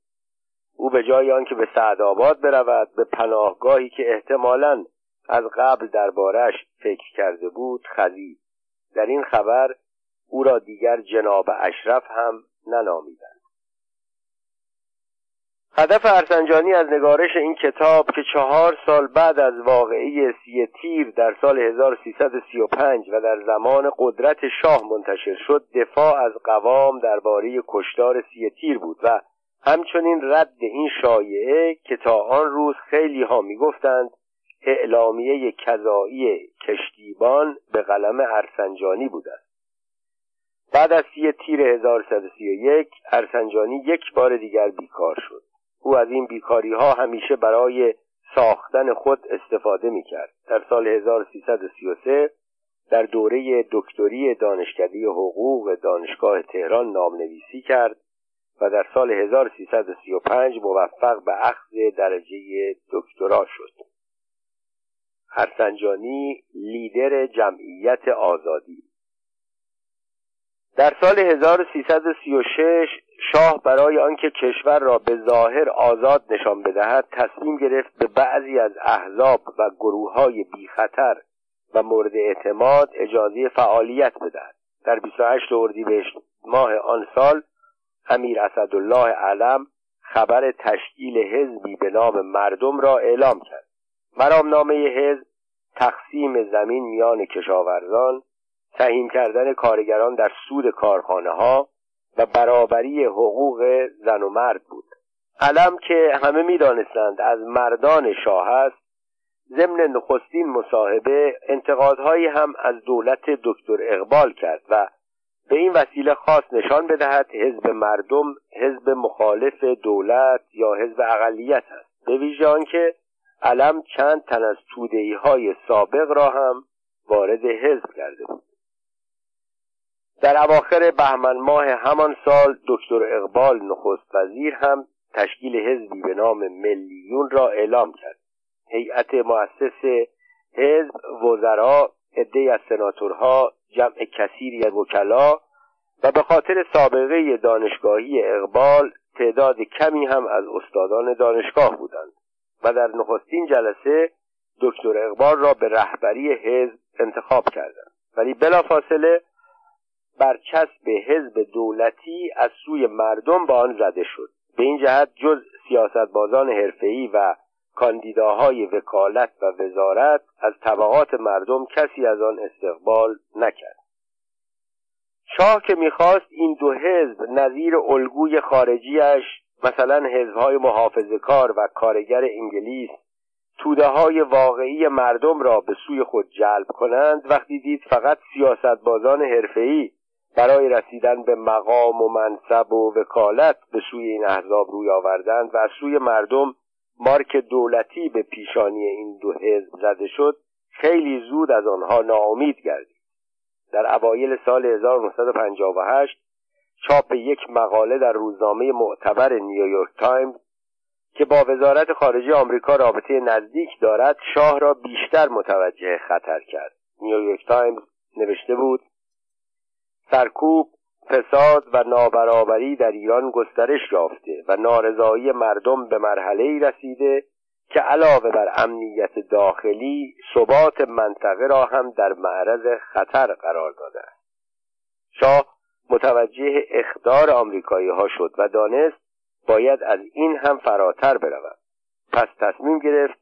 او به جای آنکه به سعدآباد برود، به پناهگاهی که احتمالاً از قبل درباره‌اش فکر کرده بود خزید. در این خبر او را دیگر جناب اشرف هم ننامیدند. هدف ارسنجانی از نگارش این کتاب که 4 سال بعد از واقعه 30 تیر در سال 1335 و در زمان قدرت شاه منتشر شد، دفاع از قوام درباره کشتار 30 تیر بود و همچنین رد این شایعه که تا آن روز خیلی ها می گفتند اعلامیه کذایی کشتیبان به قلم ارسنجانی بود. بعد از 30 تیر 1331 ارسنجانی 1 بار دیگر بیکار شد. او از این بیکاری ها همیشه برای ساختن خود استفاده می کرد. در سال 1333 در دوره دکتری دانشکده حقوق دانشگاه تهران نامنویسی کرد و در سال 1335 موفق به اخذ درجه دکترا شد. ارسنجانی لیدر جمعیت آزادی. در سال 1336 شاه برای آنکه کشور را به ظاهر آزاد نشان بدهد، تصمیم گرفت به بعضی از احزاب و گروه‌های بی‌خطر و مورد اعتماد اجازه فعالیت بدهد. در 28 اردیبهشت ماه آن سال امیر اسدالله علم خبر تشکیل حزبی به نام مردم را اعلام کرد. مرامنامه حزب تقسیم زمین میان کشاورزان، سهیم کردن کارگران در سود کارخانه ها و برابری حقوق زن و مرد بود. علم که همه می دانستند از مردان شاه است، ضمن نخستین مصاحبه انتقادهایی هم از دولت دکتر اقبال کرد و به این وسیله خواست نشان بدهد حزب مردم حزب مخالف دولت یا حزب اقلیت است، به ویژه آنکه علم چند تن از توده‌ای های سابق را هم وارد حزب کرده بود. در اواخر بهمن ماه همان سال دکتر اقبال نخست وزیر هم تشکیل حزبی به نام ملیون را اعلام کرد. هیئت مؤسس حزب، وزرا، عده‌ای از سناتورها، جمع کثیری از وکلا و به خاطر سابقه دانشگاهی اقبال تعداد کمی هم از استادان دانشگاه بودند و در نخستین جلسه دکتر اقبال را به رهبری حزب انتخاب کردند، ولی بلافاصله برچسب حزب دولتی از سوی مردم به آن زده شد. به این جهت جز سیاستمداران حرفه‌ای و کاندیداهای وکالت و وزارت، از طبقات مردم کسی از آن استقبال نکرد. شاه که می‌خواست این دو حزب نظیر الگوی خارجیش، مثلا حزب‌های محافظه‌کار و کارگر انگلیس، توده‌های واقعی مردم را به سوی خود جلب کنند، وقتی دید فقط سیاستمداران حرفه‌ای برای رسیدن به مقام و منصب و وکالت به سوی این احزاب روی آوردند و از سوی مردم مارک دولتی به پیشانی این دو حزب زده شد، خیلی زود از آنها ناامید گردید. در اوایل سال 1958 چاپ یک مقاله در روزنامه معتبر نیویورک تایمز که با وزارت خارجه آمریکا رابطه نزدیک دارد، شاه را بیشتر متوجه خطر کرد. نیویورک تایمز نوشته بود: سرکوب، فساد و نابرابری در ایران گسترش یافته و نارضایی مردم به مرحله‌ای رسیده که علاوه بر امنیت داخلی، ثبات منطقه را هم در معرض خطر قرار داده است. شاه متوجه اخطار آمریکایی‌ها شد و دانست باید از این هم فراتر برود. پس تصمیم گرفت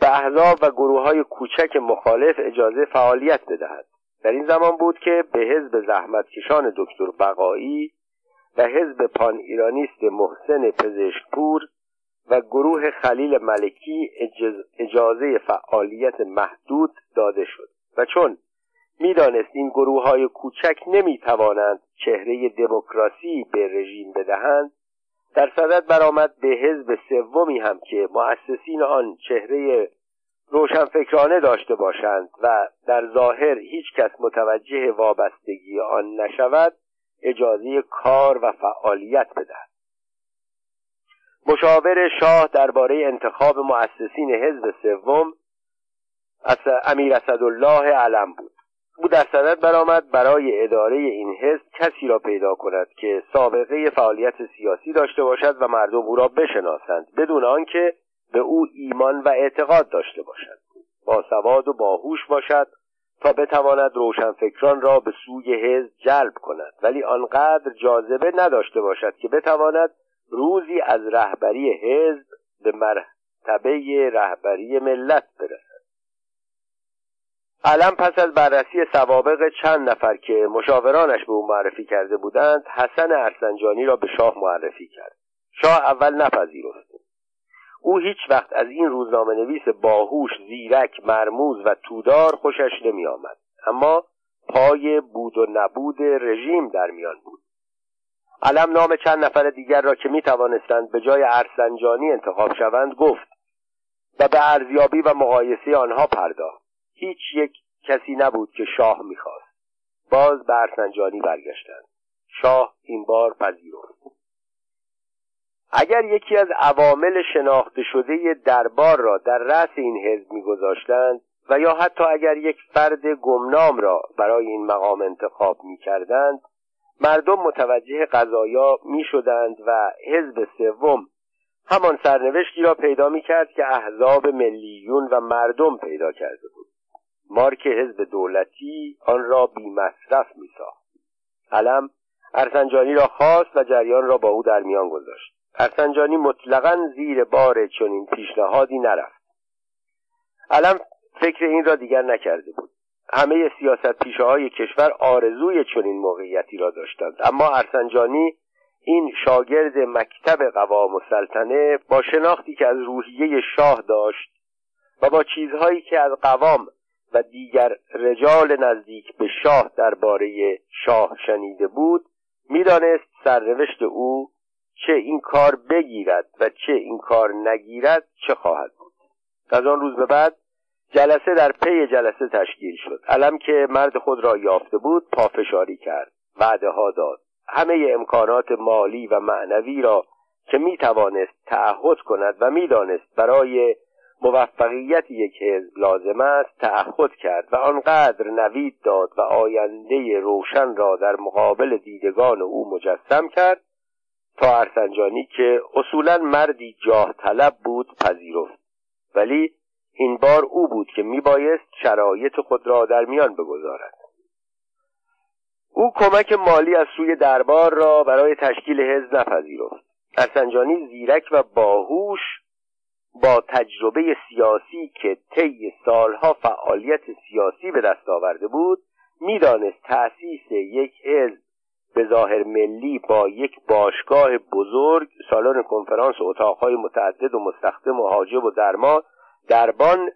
به احزاب و گروه‌های کوچک مخالف اجازه فعالیت بدهد. در این زمان بود که به حزب زحمتکشان دکتر بقایی و حزب پان ایرانیست محسن پزشکپور و گروه خلیل ملکی اجازه فعالیت محدود داده شد و چون می‌دانست این گروه‌های کوچک نمی‌توانند چهره دموکراسی به رژیم بدهند، در صدد برآمد به حزب سومی هم که مؤسسین آن چهره روشنفکرانه داشته باشند و در ظاهر هیچ کس متوجه وابستگی آن نشود، اجازه کار و فعالیت بدهد. مشاور شاه درباره انتخاب مؤسسین حزب سوم امیر اسدالله علم بود. او در صدد برآمد برای اداره این حزب کسی را پیدا کند که سابقه فعالیت سیاسی داشته باشد و مردم او را بشناسند بدون آنکه به او ایمان و اعتقاد داشته باشد. باسواد و باهوش باشد تا بتواند روشنفکران را به سوی حزب جلب کند، ولی آنقدر جاذبه نداشته باشد که بتواند روزی از رهبری حزب به مرتبه رهبری ملت برسد. علم پس از بررسی سوابق چند نفر که مشاورانش به او معرفی کرده بودند، حسن ارسنجانی را به شاه معرفی کرد. شاه اول نپذیرفت. او هیچ وقت از این روزنامه نویس باهوش، زیرک، مرموز و تودار خوشش نمی آمد، اما پای بود و نبود رژیم در میان بود. علم نام چند نفر دیگر را که می توانستند به جای ارسنجانی انتخاب شوند گفت و به ارزیابی و مقایسه آنها پرداخت. هیچ یک کسی نبود که شاه می خواست. باز به ارسنجانی برگشتند. شاه این بار پذیرفت. اگر یکی از عوامل شناخته شده دربار را در رأس این حزب می‌گذاشتند و یا حتی اگر یک فرد گمنام را برای این مقام انتخاب می‌کردند، مردم متوجه قضایا می‌شدند و حزب سوم همان سرنوشتی را پیدا می‌کرد که احزاب ملیون و مردم پیدا کرده بود. مارک حزب دولتی آن را بی‌مصرف می‌ساخت. علم ارسنجانی را خواست و جریان را با او در میان گذاشت. ارسنجانی مطلقاً زیر بار چنین پیشنهادی نرفت. علم فکر این را دیگر نکرده بود. همه سیاست‌پیشه‌های کشور آرزوی چنین موقعیتی را داشتند، اما ارسنجانی، این شاگرد مکتب قوام السلطنه، با شناختی که از روحیه شاه داشت و با چیزهایی که از قوام و دیگر رجال نزدیک به شاه درباره شاه شنیده بود، می‌دانست سرنوشت او چه این کار بگیرد و چه این کار نگیرد چه خواهد بود. از آن روز به بعد جلسه در پی جلسه تشکیل شد. علم که مرد خود را یافته بود، پافشاری کرد، وعده‌ها داد، همه امکانات مالی و معنوی را که می‌توانست تعهد کند و می‌دانست برای موفقیت یک حزب لازم است تعهد کرد و آنقدر نوید داد و آینده روشن را در مقابل دیدگان او مجسم کرد تا ارسنجانی که اصولاً مردی جاه طلب بود پذیرفت. ولی این بار او بود که میبایست شرایط خود را در میان بگذارد. او کمک مالی از سوی دربار را برای تشکیل حزب نپذیرفت. ارسنجانی زیرک و باهوش، با تجربه سیاسی که طی سالها فعالیت سیاسی به دست آورده بود، میدانست تأسیس یک حزب به ظاهر ملی با یک باشگاه بزرگ، سالن کنفرانس، اتاقهای متعدد و مستخدم و حاجب و دربان،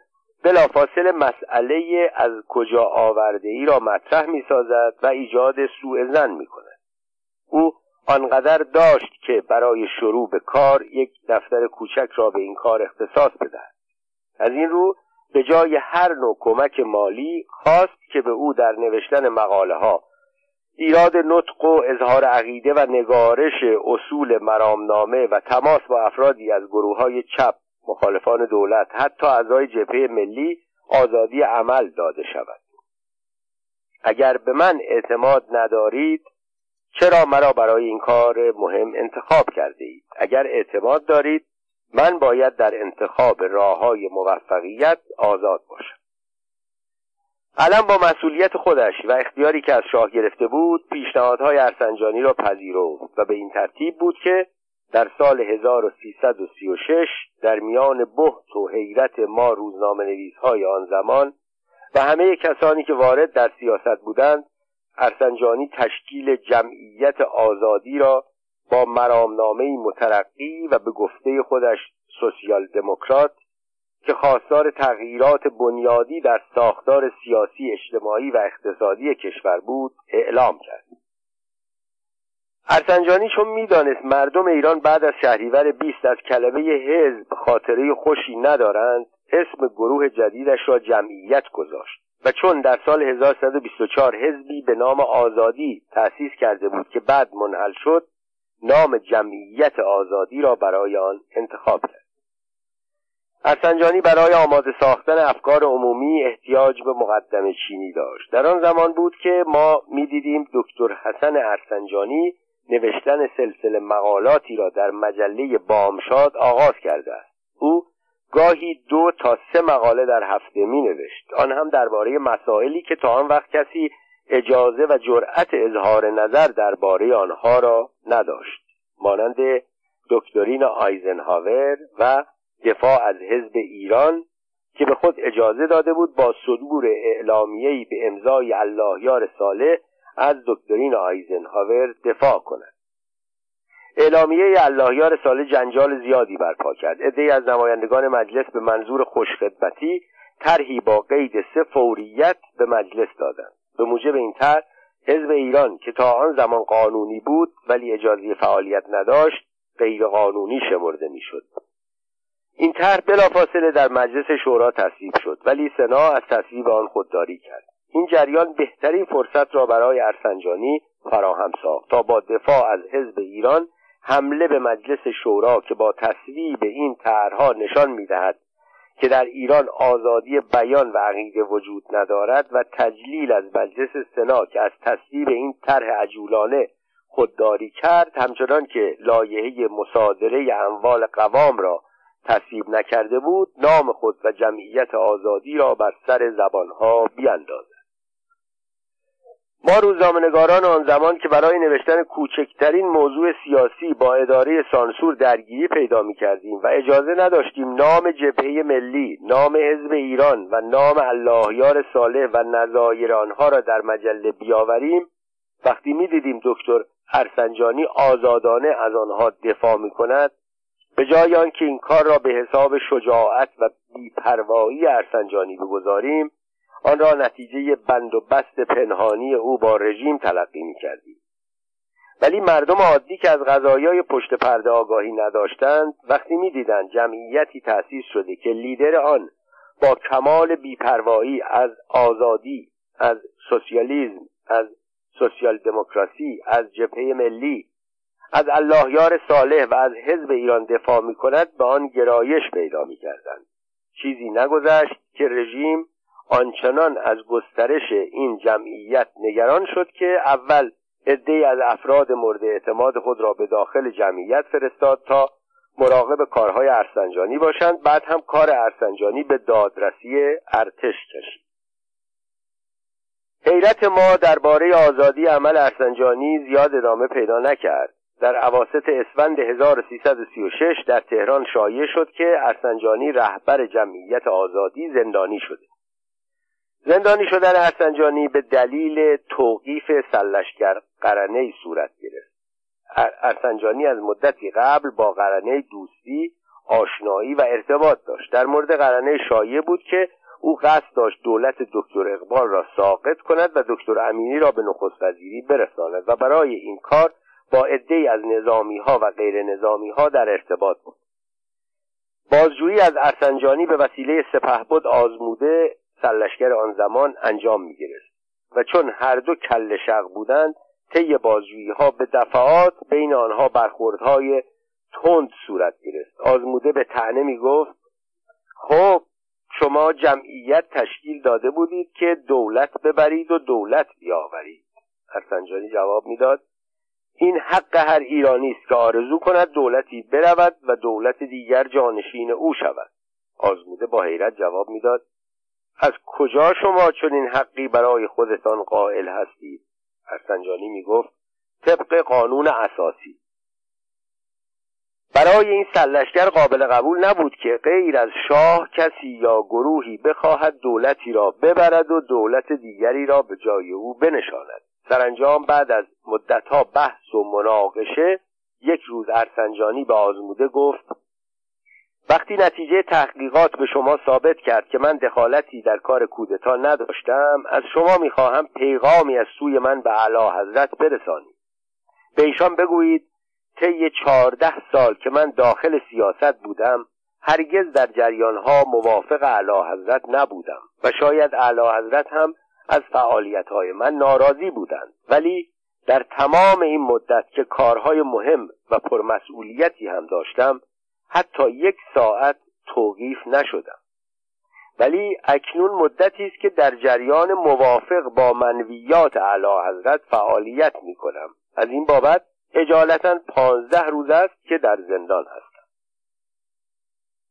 بلافاصله مسئله از کجا آورده ای را مطرح می سازد و ایجاد سوء ظن می کند. او آنقدر داشت که برای شروع به کار یک دفتر کوچک را به این کار اختصاص بدهد. از این رو به جای هر نوع کمک مالی خواست که به او در نوشتن مقاله ها، ایراد نطق و اظهار عقیده و نگارش اصول مرامنامه و تماس با افرادی از گروه‌های چپ، مخالفان دولت، حتی اعضای جبهه ملی آزادی عمل داده شود. اگر به من اعتماد ندارید چرا مرا برای این کار مهم انتخاب کرده اید؟ اگر اعتماد دارید من باید در انتخاب راه‌های موفقیت آزاد باشم. علم با مسئولیت خودش و اختیاری که از شاه گرفته بود پیشنهادهای ارسنجانی را پذیرفت و به این ترتیب بود که در سال 1336 در میان بحت و حیرت ما روزنامه‌نویس‌های آن زمان و همه کسانی که وارد در سیاست بودند، ارسنجانی تشکیل جمعیت آزادی را با مرامنامه‌ای مترقی و به گفته خودش سوسیال دموکرات که خواستار تغییرات بنیادی در ساختار سیاسی، اجتماعی و اقتصادی کشور بود اعلام کرد. ارسنجانی چون می‌دانست مردم ایران بعد از شهریور 20 از کلمه حزب خاطره خوشی ندارند، اسم گروه جدیدش را جمعیت گذاشت و چون در سال 1124 حزبی به نام آزادی تأسیس کرده بود که بعد منحل شد، نام جمعیت آزادی را برای آن انتخاب کرد. ارسنجانی برای آماده ساختن افکار عمومی احتیاج به مقدمه چینی داشت. در آن زمان بود که ما می‌دیدیم دکتر حسن ارسنجانی نوشتن سلسله مقالاتی را در مجله بامشاد آغاز کرده است. او گاهی 2 تا 3 مقاله در هفته می‌نوشت، آن هم درباره مسائلی که تا آن وقت کسی اجازه و جرأت اظهار نظر درباره آنها را نداشت، مانند دکترین آیزنهاور و دفاع از حزب ایران که به خود اجازه داده بود با صدور اعلامیه‌ای به امضای اللهیار صالح از دکترین آیزنهاور دفاع کند. اعلامیه اللهیار صالح جنجال زیادی برپا کرد. عده‌ای از نمایندگان مجلس به منظور خوشخدمتی طرحی با قید 3 فوریت به مجلس دادند. به موجب این طرح حزب ایران که تا آن زمان قانونی بود ولی اجازه فعالیت نداشت، غیر قانونی شمرده میشد. این طرح بلافاصله در مجلس شورا تصویب شد ولی سنا از تصویب آن خودداری کرد. این جریان بهترین فرصت را برای ارسنجانی فراهم ساخت تا با دفاع از حزب ایران حمله به مجلس شورا که با تصویب این طرح‌ها نشان می‌دهد که در ایران آزادی بیان و عقیده وجود ندارد و تجلیل از مجلس سنا که از تصویب این طرح عجولانه خودداری کرد، همچنان که لایحه مصادره اموال قوام را تصویب نکرده بود، نام خود و جمعیت آزادی را بر سر زبانها بیاندازد. ما روزنامه‌نگاران آن زمان که برای نوشتن کوچکترین موضوع سیاسی با اداره سانسور درگیری پیدا می‌کردیم و اجازه نداشتیم نام جبهه ملی، نام حزب ایران و نام اللهیار صالح و نظایر آنها را در مجله بیاوریم، وقتی می‌دیدیم دکتر ارسنجانی آزادانه از آنها دفاع می‌کند، به جای آنکه این کار را به حساب شجاعت و بی‌پروایی ارسنجانی بگذاریم، آن را نتیجه بند و بست پنهانی او با رژیم تلقی می‌کردیم. ولی مردم عادی که از قضایای پشت پرده آگاهی نداشتند، وقتی می‌دیدند جمعیتی تأسیس شده که لیدر آن با کمال بی‌پروایی از آزادی، از سوسیالیسم، از سوسیال دموکراسی، از جبهه ملی، از اللهیار صالح و از حزب ایران دفاع می‌کند، به آن گرایش پیدا می‌کردند. چیزی نگذشت که رژیم آنچنان از گسترش این جمعیت نگران شد که اول عده‌ای از افراد مورد اعتماد خود را به داخل جمعیت فرستاد تا مراقب کارهای ارسنجانی باشند، بعد هم کار ارسنجانی به دادرسی ارتش کشید. حیرت ما درباره آزادی عمل ارسنجانی زیاد ادامه پیدا نکرد. در اواسط اسفند 1336 در تهران شایع شد که ارسنجانی رهبر جمعیت آزادی زندانی شده. زندانی شدن ارسنجانی به دلیل توقیف سرلشکر قرنه‌ای صورت گرفت. ارسنجانی از مدتی قبل با قرنه دوستی، آشنایی و ارتباط داشت. در مورد قرنه شایع بود که او قصد داشت دولت دکتر اقبال را ساقط کند و دکتر امینی را به نخست وزیری برساند و برای این کار با عده‌ای از نظامی‌ها و غیر نظامی‌ها در ارتباط بود. بازجویی از ارسنجانی به وسیله سپهبد آزموده سرلشکر آن زمان انجام می‌گرفت و چون هر دو کله شق بودند، طی بازجویی‌ها به دفعات بین آنها برخوردهای تند صورت گرفت. آزموده به طعنه می‌گفت: خب شما جمعیت تشکیل داده بودید که دولت ببرید و دولت بیاورید. ارسنجانی جواب می‌داد: این حق هر ایرانی است که آرزو کند دولتی برود و دولت دیگر جانشین او شود. آزموده با حیرت جواب می‌داد: از کجا شما چنین حقی برای خودتان قائل هستید؟ ارسنجانی میگفت: طبق قانون اساسی. برای این سرلشکر قابل قبول نبود که غیر از شاه کسی یا گروهی بخواهد دولتی را ببرد و دولت دیگری را به جای او بنشاند. سرانجام بعد از مدت‌ها بحث و مناقشه، یک روز ارسنجانی به آزموده گفت: وقتی نتیجه تحقیقات به شما ثابت کرد که من دخالتی در کار کودتا نداشتم، از شما می‌خواهم پیغامی از سوی من به اعلی حضرت برسانید. به ایشان بگویید طی 14 سال که من داخل سیاست بودم، هرگز در جریان‌ها موافق اعلی حضرت نبودم و شاید اعلی حضرت هم از فعالیت‌های من ناراضی بودند، ولی در تمام این مدت که کارهای مهم و پرمسئولیتی هم داشتم، حتی 1 ساعت توقیف نشدم. ولی اکنون مدتی است که در جریان موافق با منویات اعلی حضرت فعالیت می‌کنم. از این بابت اجالتاً 15 روز است که در زندان هستم.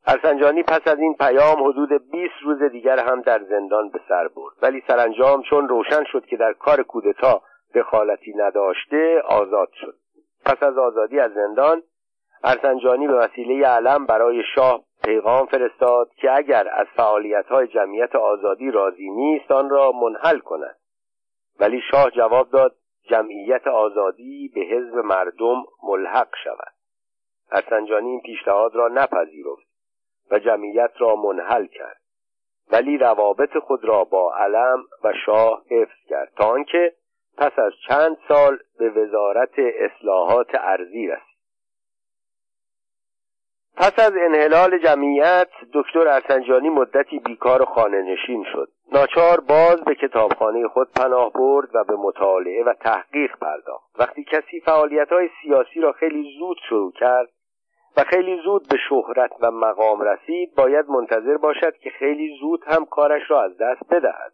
ارسنجانی پس از این پیام حدود 20 روز دیگر هم در زندان به سر برد، ولی سرانجام چون روشن شد که در کار کودتا دخالتی نداشته، آزاد شد. پس از آزادی از زندان، ارسنجانی به وسیله علم برای شاه پیغام فرستاد که اگر از فعالیت‌های جمعیت آزادی راضی نیست، آن را منحل کند. ولی شاه جواب داد: جمعیت آزادی به حزب مردم ملحق شود. ارسنجانی این پیشنهاد را نپذیرفت و جمعیت را منحل کرد، ولی روابط خود را با علم و شاه حفظ کرد تا آنکه پس از چند سال به وزارت اصلاحات ارضی رسید. پس از انحلال جمعیت، دکتر ارسنجانی مدتی بیکار و خانه‌نشین شد. ناچار باز به کتابخانه خود پناه برد و به مطالعه و تحقیق پرداخت. وقتی کسی فعالیت‌های سیاسی را خیلی زود شروع کرد و خیلی زود به شهرت و مقام رسید، باید منتظر باشد که خیلی زود هم کارش را از دست بدهد.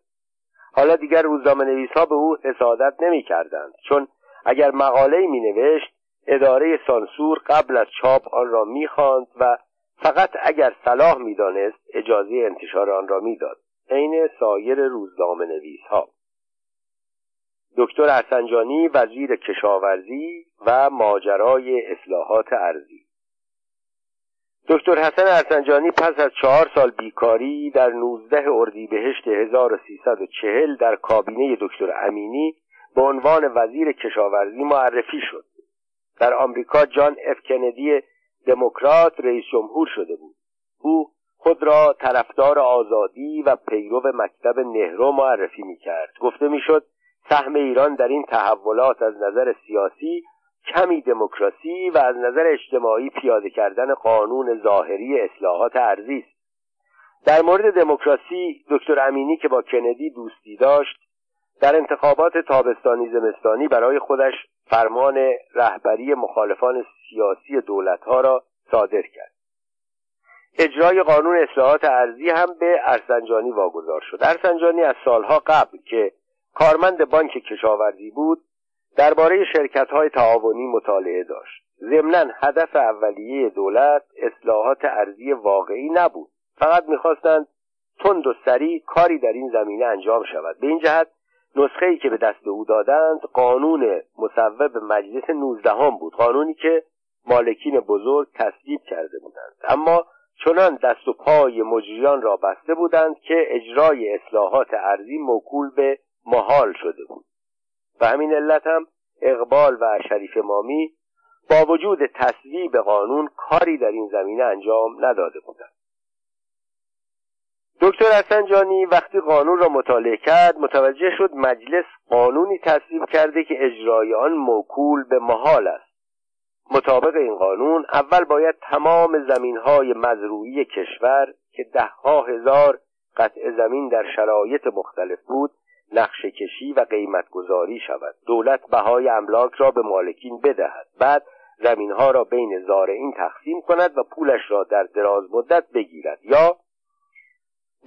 حالا دیگر روزنامه‌نویس‌ها به او حسادت نمی‌کردند، چون اگر مقاله‌ای می‌نوشت، اداره سانسور قبل از چاپ آن را می‌خواند و فقط اگر صلاح می‌دانست اجازه انتشار آن را می‌داد، عین سایر روزنامه‌نویس‌ها. دکتر ارسنجانی وزیر کشاورزی و ماجرای اصلاحات ارضی. دکتر حسن ارسنجانی پس از 4 سال بیکاری در 19 اردیبهشت 1340 در کابینه دکتر امینی به عنوان وزیر کشاورزی معرفی شد. در آمریکا جان اف کندی دموکرات رئیس جمهور شده بود. او خود را طرفدار آزادی و پیرو مکتب نهرو معرفی می‌کرد. گفته می‌شد سهم ایران در این تحولات از نظر سیاسی کمی دموکراسی و از نظر اجتماعی پیاده کردن قانون ظاهری اصلاحات ارضی است. در مورد دموکراسی، دکتر امینی که با کندی دوستی داشت، در انتخابات تابستانی زمستانی برای خودش فرمان رهبری مخالفان سیاسی دولت‌ها را صادر کرد. اجرای قانون اصلاحات ارضی هم به ارسنجانی واگذار شد. ارسنجانی از سالها قبل که کارمند بانک کشاورزی بود، درباره شرکت‌های تعاونی مطالعه داشت. ضمناً هدف اولیه دولت اصلاحات ارضی واقعی نبود، فقط می‌خواستند تند و سریع کاری در این زمینه انجام شود. به این جهت نسخه‌ای که به دست او دادند قانون مصوب مجلس 19 بود، قانونی که مالکین بزرگ تصویب کرده بودند، اما چنان دست و پای مجریان را بسته بودند که اجرای اصلاحات ارضی موکول به محال شده بود. و همین علت هم اقبال و شریف امامی با وجود تصویب قانون کاری در این زمینه انجام نداده بودند. دکتر ارسنجانی وقتی قانون را مطالعه کرد متوجه شد مجلس قانونی تصویب کرده که اجرای آن موکول به محال است. مطابق این قانون اول باید تمام زمین‌های مزروعی کشور که ده‌ها هزار قطع زمین در شرایط مختلف بود نقشه کشی و قیمت گذاری شود. دولت بهای املاک را به مالکین بدهد. بعد زمین‌ها را بین زارعین تقسیم کند و پولش را در دراز مدت بگیرد یا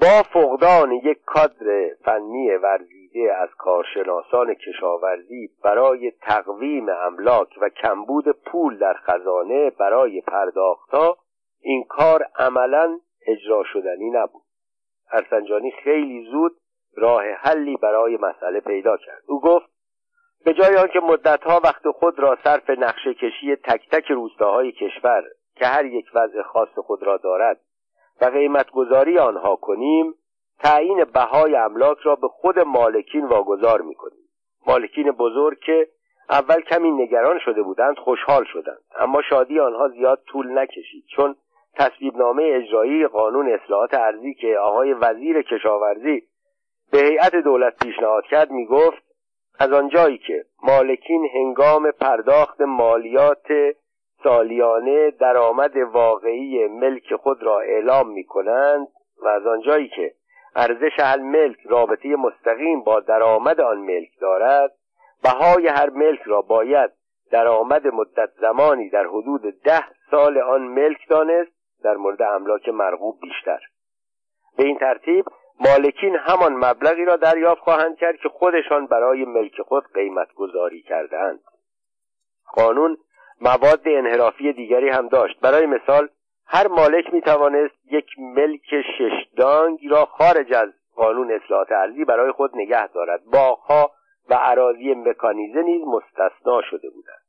با فقدان یک کادر فنی ورزیده از کارشناسان کشاورزی برای تقویم املاک و کمبود پول در خزانه برای پرداخت‌ها این کار عملاً اجرا شدنی نبود. ارسنجانی خیلی زود راه حلی برای مسئله پیدا کرد. او گفت به جای آنکه مدت‌ها وقت خود را صرف نقشه کشی تک تک روستاهای کشور که هر یک وضع خاص خود را دارد و قیمت گذاری آنها کنیم، تعیین بهای املاک را به خود مالکین واگذار می‌کنیم. مالکین بزرگ که اول کمی نگران شده بودند خوشحال شدند، اما شادی آنها زیاد طول نکشید، چون تصویب نامه اجرایی قانون اصلاحات ارضی که آقای وزیر کشاورزی به هیئت دولت پیشنهاد کرد می‌گفت از آنجایی که مالکین هنگام پرداخت مالیات سالیانه درآمد واقعی ملک خود را اعلام می‌کنند و از آنجایی که ارزش هر ملک رابطه مستقیم با درآمد آن ملک دارد، بهای هر ملک را باید درآمد مدت زمانی در حدود 10 سال آن ملک دانست، در مورد املاک مرغوب بیشتر. به این ترتیب مالکین همان مبلغی را دریافت خواهند کرد که خودشان برای ملک خود قیمت گذاری کردند. قانون مواد انحرافی دیگری هم داشت. برای مثال هر مالک میتوانست یک ملک 6 دانگ را خارج از قانون اصلاحات ارضی برای خود نگه دارد. باغ‌ها و اراضی مکانیزه نیز مستثنا شده بودند.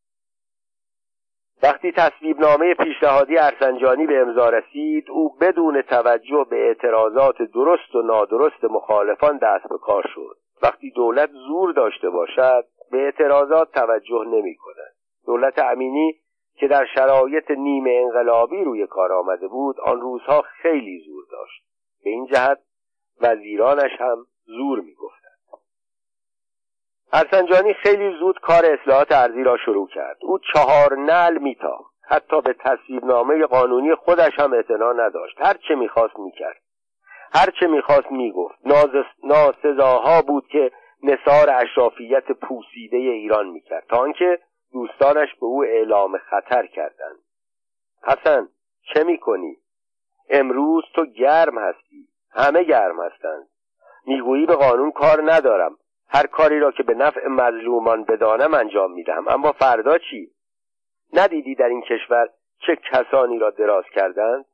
وقتی تصویب نامه پیشنهادی ارسنجانی به امضا رسید، او بدون توجه به اعتراضات درست و نادرست مخالفان دست به کار شد. وقتی دولت زور داشته باشد، به اعتراضات توجه نمی‌کند. دولت امینی که در شرایط نیمه انقلابی روی کار آمده بود، آن روزها خیلی زور داشت. به این جهت وزیرانش هم زور می‌گفتند. ارسنجانی خیلی زود کار اصلاحات ارضی را شروع کرد. او 4 نعل میتاخت. حتی به تصویب نامه قانونی خودش هم اعتنا نداشت. هر چه میخواست میکرد. هر چه میخواست میگفت. ناسزاها بود که نثار اشرافیت پوسیده ایران میکرد، تا آنکه دوستانش به او اعلام خطر کردند. حسن، چه میکنی؟ امروز تو گرم هستی. همه گرم هستند. میگویی به قانون کار ندارم. هر کاری را که به نفع مظلومان بدانم انجام میدم، اما فردا چی؟ ندیدی در این کشور چه کسانی را دراز کردند؟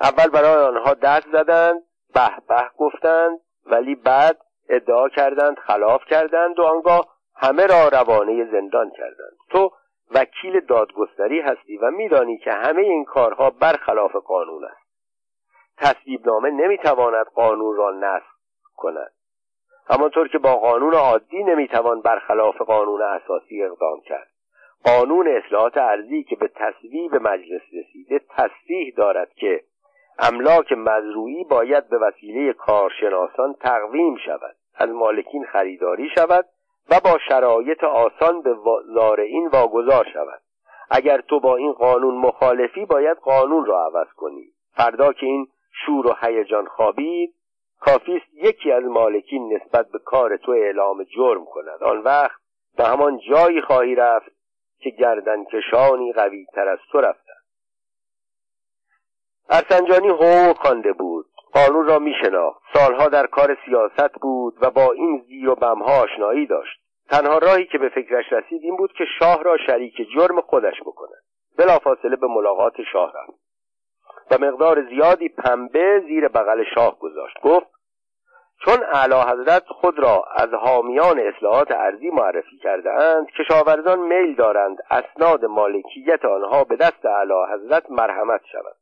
اول برای آنها دست زدند، به به گفتند، ولی بعد ادعا کردند خلاف کردند و آنگاه همه را روانه زندان کردند. تو وکیل دادگستری هستی و میدانی که همه این کارها برخلاف قانون است. تصویبنامه نمیتواند قانون را نسخ کند، همانطور که با قانون عادی نمیتوان برخلاف قانون اساسی اقدام کرد. قانون اصلاحات ارضی که به تصویب مجلس رسیده تصریح دارد که املاک مزروعی باید به وسیله کارشناسان تقویم شود، از مالکین خریداری شود و با شرایط آسان به زارعین واگذار شود. اگر تو با این قانون مخالفی باید قانون را عوض کنی. فردا که این شور و هیجان خوابید، کافیست یکی از مالکین نسبت به کار تو اعلام جرم کند. آن وقت به همان جایی خواهی رفت که گردنکشانی قوی تر از تو رفتند. ارسنجانی هو خوانده بود. قانون را می‌شناخت. سالها در کار سیاست بود و با این زیر و بم‌ها آشنایی داشت. تنها راهی که به فکرش رسید این بود که شاه را شریک جرم خودش بکند. بلافاصله به ملاقات شاه رفت و مقدار زیادی پنبه زیر بغل شاه گذاشت. گفت چون اعلیحضرت خود را از حامیان اصلاحات ارضی معرفی کرده اند، کشاورزان میل دارند اسناد مالکیت آنها به دست اعلیحضرت مرحمت شود.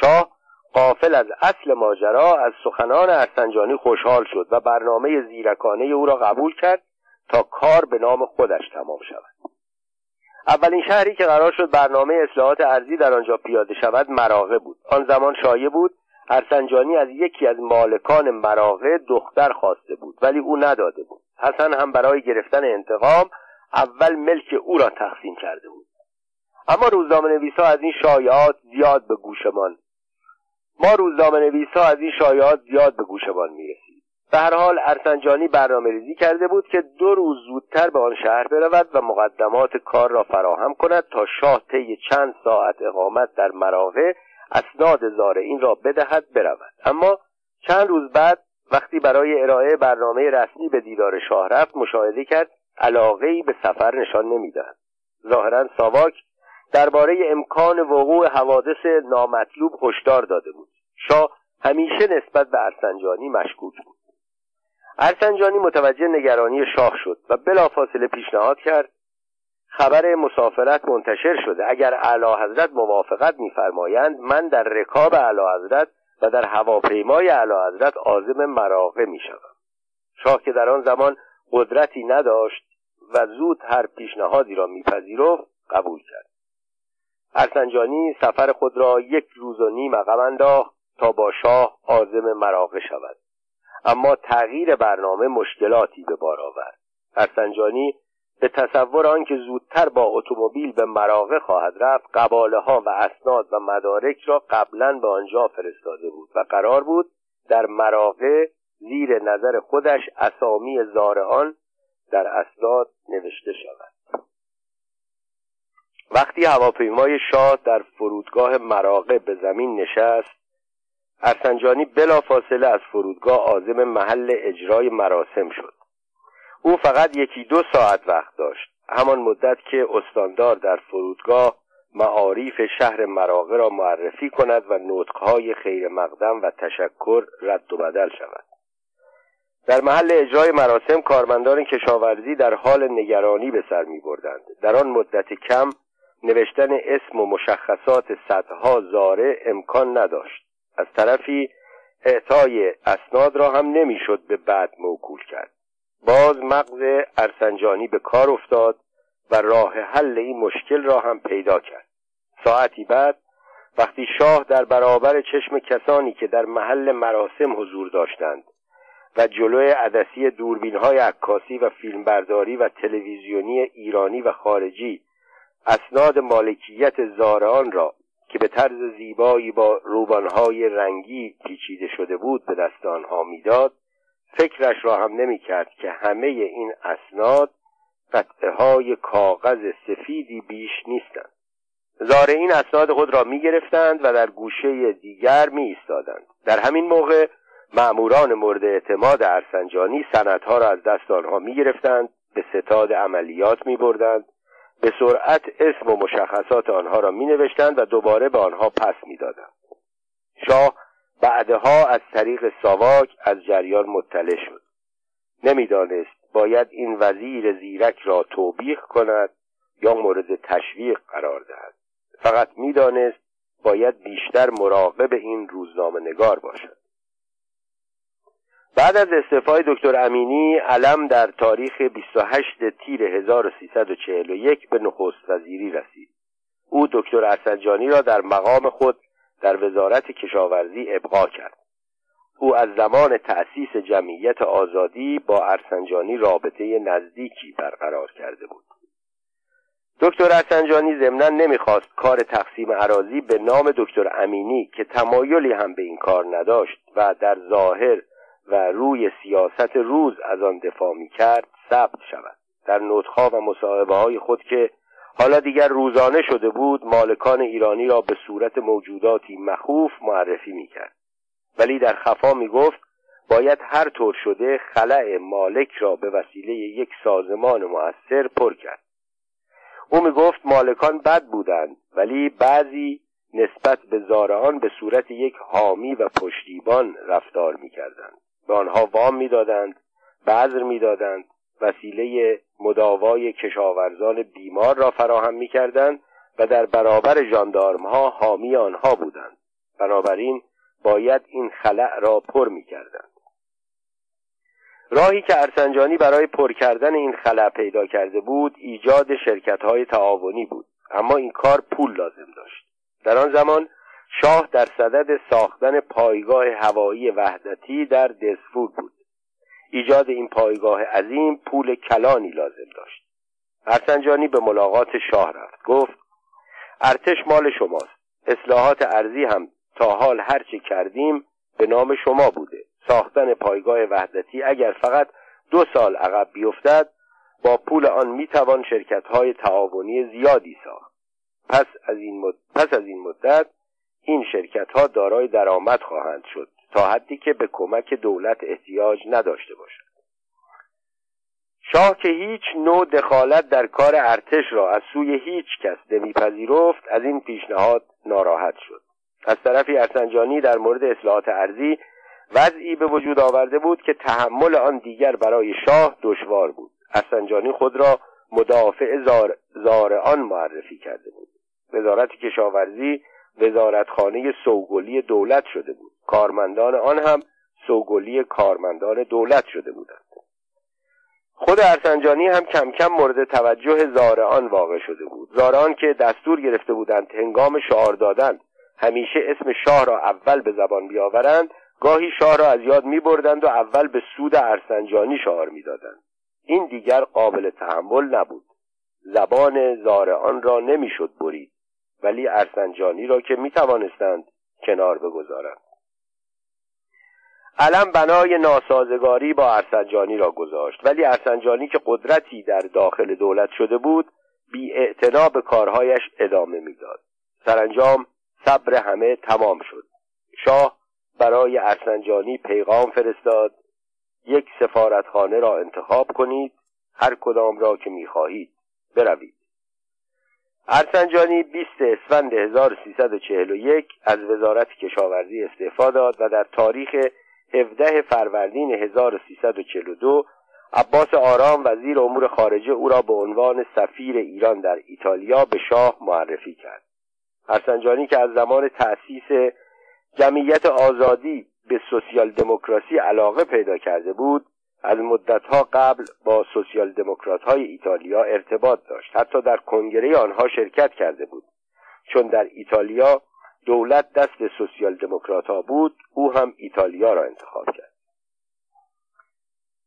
شاه غافل از اصل ماجرا از سخنان ارسنجانی خوشحال شد و برنامه زیرکانه او را قبول کرد تا کار به نام خودش تمام شود. اولین شهری که قرار شد برنامه اصلاحات ارضی در آنجا پیاده شود مراغه بود. آن زمان شایع بود ارسنجانی از یکی از مالکان مراغه دختر خواسته بود ولی او نداده بود. حسن هم برای گرفتن انتقام اول ملک او را تقسیم کرده بود. اما روزنامه‌نویس‌ها از این شایعات زیاد به گوشمان می‌رسید. به هر حال ارسنجانی برنامه‌ریزی کرده بود که 2 روز زودتر به آن شهر برود و مقدمات کار را فراهم کند تا شاه طی چند ساعت اقامت در مراغه اسناد زارعین را بدهد برود. اما چند روز بعد وقتی برای ارائه برنامه رسمی به دیدار شاه رفت، مشاهده کرد علاقه‌ای به سفر نشان نمی‌دهد. ظاهراً ساواک درباره امکان وقوع حوادث نامطلوب هشدار داده بود. شاه همیشه نسبت به ارسنجانی مشکوک بود. ارسنجانی متوجه نگرانی شاه شد و بلافاصله پیشنهاد کرد خبر مسافرت منتشر شده، اگر اعلیحضرت موافقت می‌فرمایند من در رکاب اعلیحضرت و در هواپیمای اعلیحضرت عازم مراغه می‌شوم. شاه که در آن زمان قدرتی نداشت و زود هر پیشنهادی را می‌پذیرفت قبول کرد. ارسنجانی سفر خود را 1 روز و نیم عقب انداخت تا با شاه عازم مراغه شود. اما تغییر برنامه مشکلاتی به بار آورد. ارسنجانی به تصور آنکه زودتر با اتومبیل به مراغه خواهد رفت، قباله ها و اسناد و مدارک را قبلا به آنجا فرستاده بود و قرار بود در مراغه زیر نظر خودش اسامی زارعان در اسناد نوشته شود. وقتی هواپیمای شاه در فرودگاه مراغه به زمین نشست، ارسنجانی بلافاصله از فرودگاه عازم محل اجرای مراسم شد. او فقط 1-2 ساعت وقت داشت، همان مدت که استاندار در فرودگاه معاریف شهر مراغه را معرفی کند و نطقهای خیر مقدم و تشکر رد و بدل شود. در محل اجرای مراسم کارمندان کشاورزی در حال نگرانی به سر می بردند. در آن مدت کم نوشتن اسم و مشخصات صدها زارع امکان نداشت. از طرفی اعطای اسناد را هم نمیشد به بعد موکول کرد. باز مغز ارسنجانی به کار افتاد و راه حل این مشکل را هم پیدا کرد. ساعتی بعد وقتی شاه در برابر چشم کسانی که در محل مراسم حضور داشتند و جلوی عدسی دوربین‌های عکاسی و فیلمبرداری و تلویزیونی ایرانی و خارجی اسناد مالکیت زارعان را که به طرز زیبایی با روبان‌های رنگی پیچیده شده بود به دست آنها می‌داد، فکرش را هم نمی‌کرد که همه این اسناد قطعه‌های کاغذ سفیدی بیش نیستند. زارعین اسناد خود را می‌گرفتند و در گوشه دیگر می‌ایستادند. در همین موقع مأموران مورد اعتماد ارسنجانی سندها را از دست آنها می‌گرفتند، به ستاد عملیات می‌بردند، به سرعت اسم و مشخصات آنها را می‌نوشتند و دوباره به آنها پس می‌دادند. شاه بعدها از طریق ساواک از جریان مطلع شد. نمی‌دانست باید این وزیر زیرک را توبیخ کند یا مورد تشویق قرار دهد. فقط می‌دانست باید بیشتر مراقب این روزنامه‌نگار باشد. بعد از استعفای دکتر امینی، علم در تاریخ 28 تیر 1341 به نخست وزیری رسید. او دکتر ارسنجانی را در مقام خود در وزارت کشاورزی ابقا کرد. او از زمان تأسیس جمعیت آزادی با ارسنجانی رابطه نزدیکی برقرار کرده بود. دکتر ارسنجانی ضمناً نمیخواست کار تقسیم اراضی به نام دکتر امینی که تمایلی هم به این کار نداشت و در ظاهر و روی سیاست روز از آن دفاع می‌کرد ثبت شود. در نطق‌ها و مصاحبه‌های خود که حالا دیگر روزانه شده بود، مالکان ایرانی را به صورت موجوداتی مخوف معرفی می‌کرد، ولی در خفا می‌گفت باید هر طور شده خلأ مالک را به وسیله یک سازمان مؤثر پر کرد. او می‌گفت مالکان بد بودند، ولی بعضی نسبت به زارعان به صورت یک حامی و پشتیبان رفتار می‌کردند. به آنها وام می‌دادند، بذر می‌دادند، وسیله مداوای کشاورزان بیمار را فراهم می‌کردند و در برابر ژاندارم‌ها حامی آنها بودند. بنابراین باید این خلأ را پر می‌کردند. راهی که ارسنجانی برای پر کردن این خلأ پیدا کرده بود، ایجاد شرکت‌های تعاونی بود. اما این کار پول لازم داشت. در آن زمان شاه در صدد ساختن پایگاه هوایی وحدتی در دزفور بود. ایجاد این پایگاه عظیم پول کلانی لازم داشت. ارسنجانی به ملاقات شاه رفت. گفت ارتش مال شماست. اصلاحات ارضی هم تا حال هر چه کردیم به نام شما بوده. ساختن پایگاه وحدتی اگر فقط 2 سال عقب بیفتد با پول آن میتوان شرکت‌های تعاونی زیادی ساخت. پس از این مدت این شرکت‌ها دارای درآمد خواهند شد تا حدی که به کمک دولت احتیاج نداشته باشد. شاه که هیچ نوع دخالت در کار ارتش را از سوی هیچ کس نمیپذیرفت از این پیشنهاد ناراحت شد. از طرفی ارسنجانی در مورد اصلاحات ارضی وضعی به وجود آورده بود که تحمل آن دیگر برای شاه دشوار بود. ارسنجانی خود را مدافع زارعان معرفی کرده بود. وزارت کشاورزی وزارتخانه سوگلی دولت شده بود. کارمندان آن هم سوگلی کارمندان دولت شده بودند. خود ارسنجانی هم کم کم مورد توجه زارعان واقع شده بود. زارعان که دستور گرفته بودند هنگام شعار دادن همیشه اسم شاه را اول به زبان بیاورند، گاهی شاه را از یاد می‌بردند و اول به سود ارسنجانی شعار می‌دادند. این دیگر قابل تحمل نبود. زبان زارعان را نمی‌شد برید، ولی ارسنجانی را که می‌توانستند کنار بگذارند. علم بنای ناسازگاری با ارسنجانی را گذاشت، ولی ارسنجانی که قدرتی در داخل دولت شده بود بی‌اعتنا به کارهایش ادامه می‌داد. سرانجام صبر همه تمام شد. شاه برای ارسنجانی پیغام فرستاد: 1 سفارتخانه را انتخاب کنید، هر کدام را که می‌خواهید بروید. ارسنجانی 20 اسفند 1341 از وزارت کشاورزی استعفا داد و در تاریخ 17 فروردین 1342 عباس آرام وزیر امور خارجه او را به عنوان سفیر ایران در ایتالیا به شاه معرفی کرد. ارسنجانی که از زمان تأسیس جمعیت آزادی به سوسیال دموکراسی علاقه پیدا کرده بود، از مدت‌ها قبل با سوسیال دموکرات‌های ایتالیا ارتباط داشت. حتی در کنگره آنها شرکت کرده بود. چون در ایتالیا دولت دست سوسیال دموکرات‌ها بود، او هم ایتالیا را انتخاب کرد.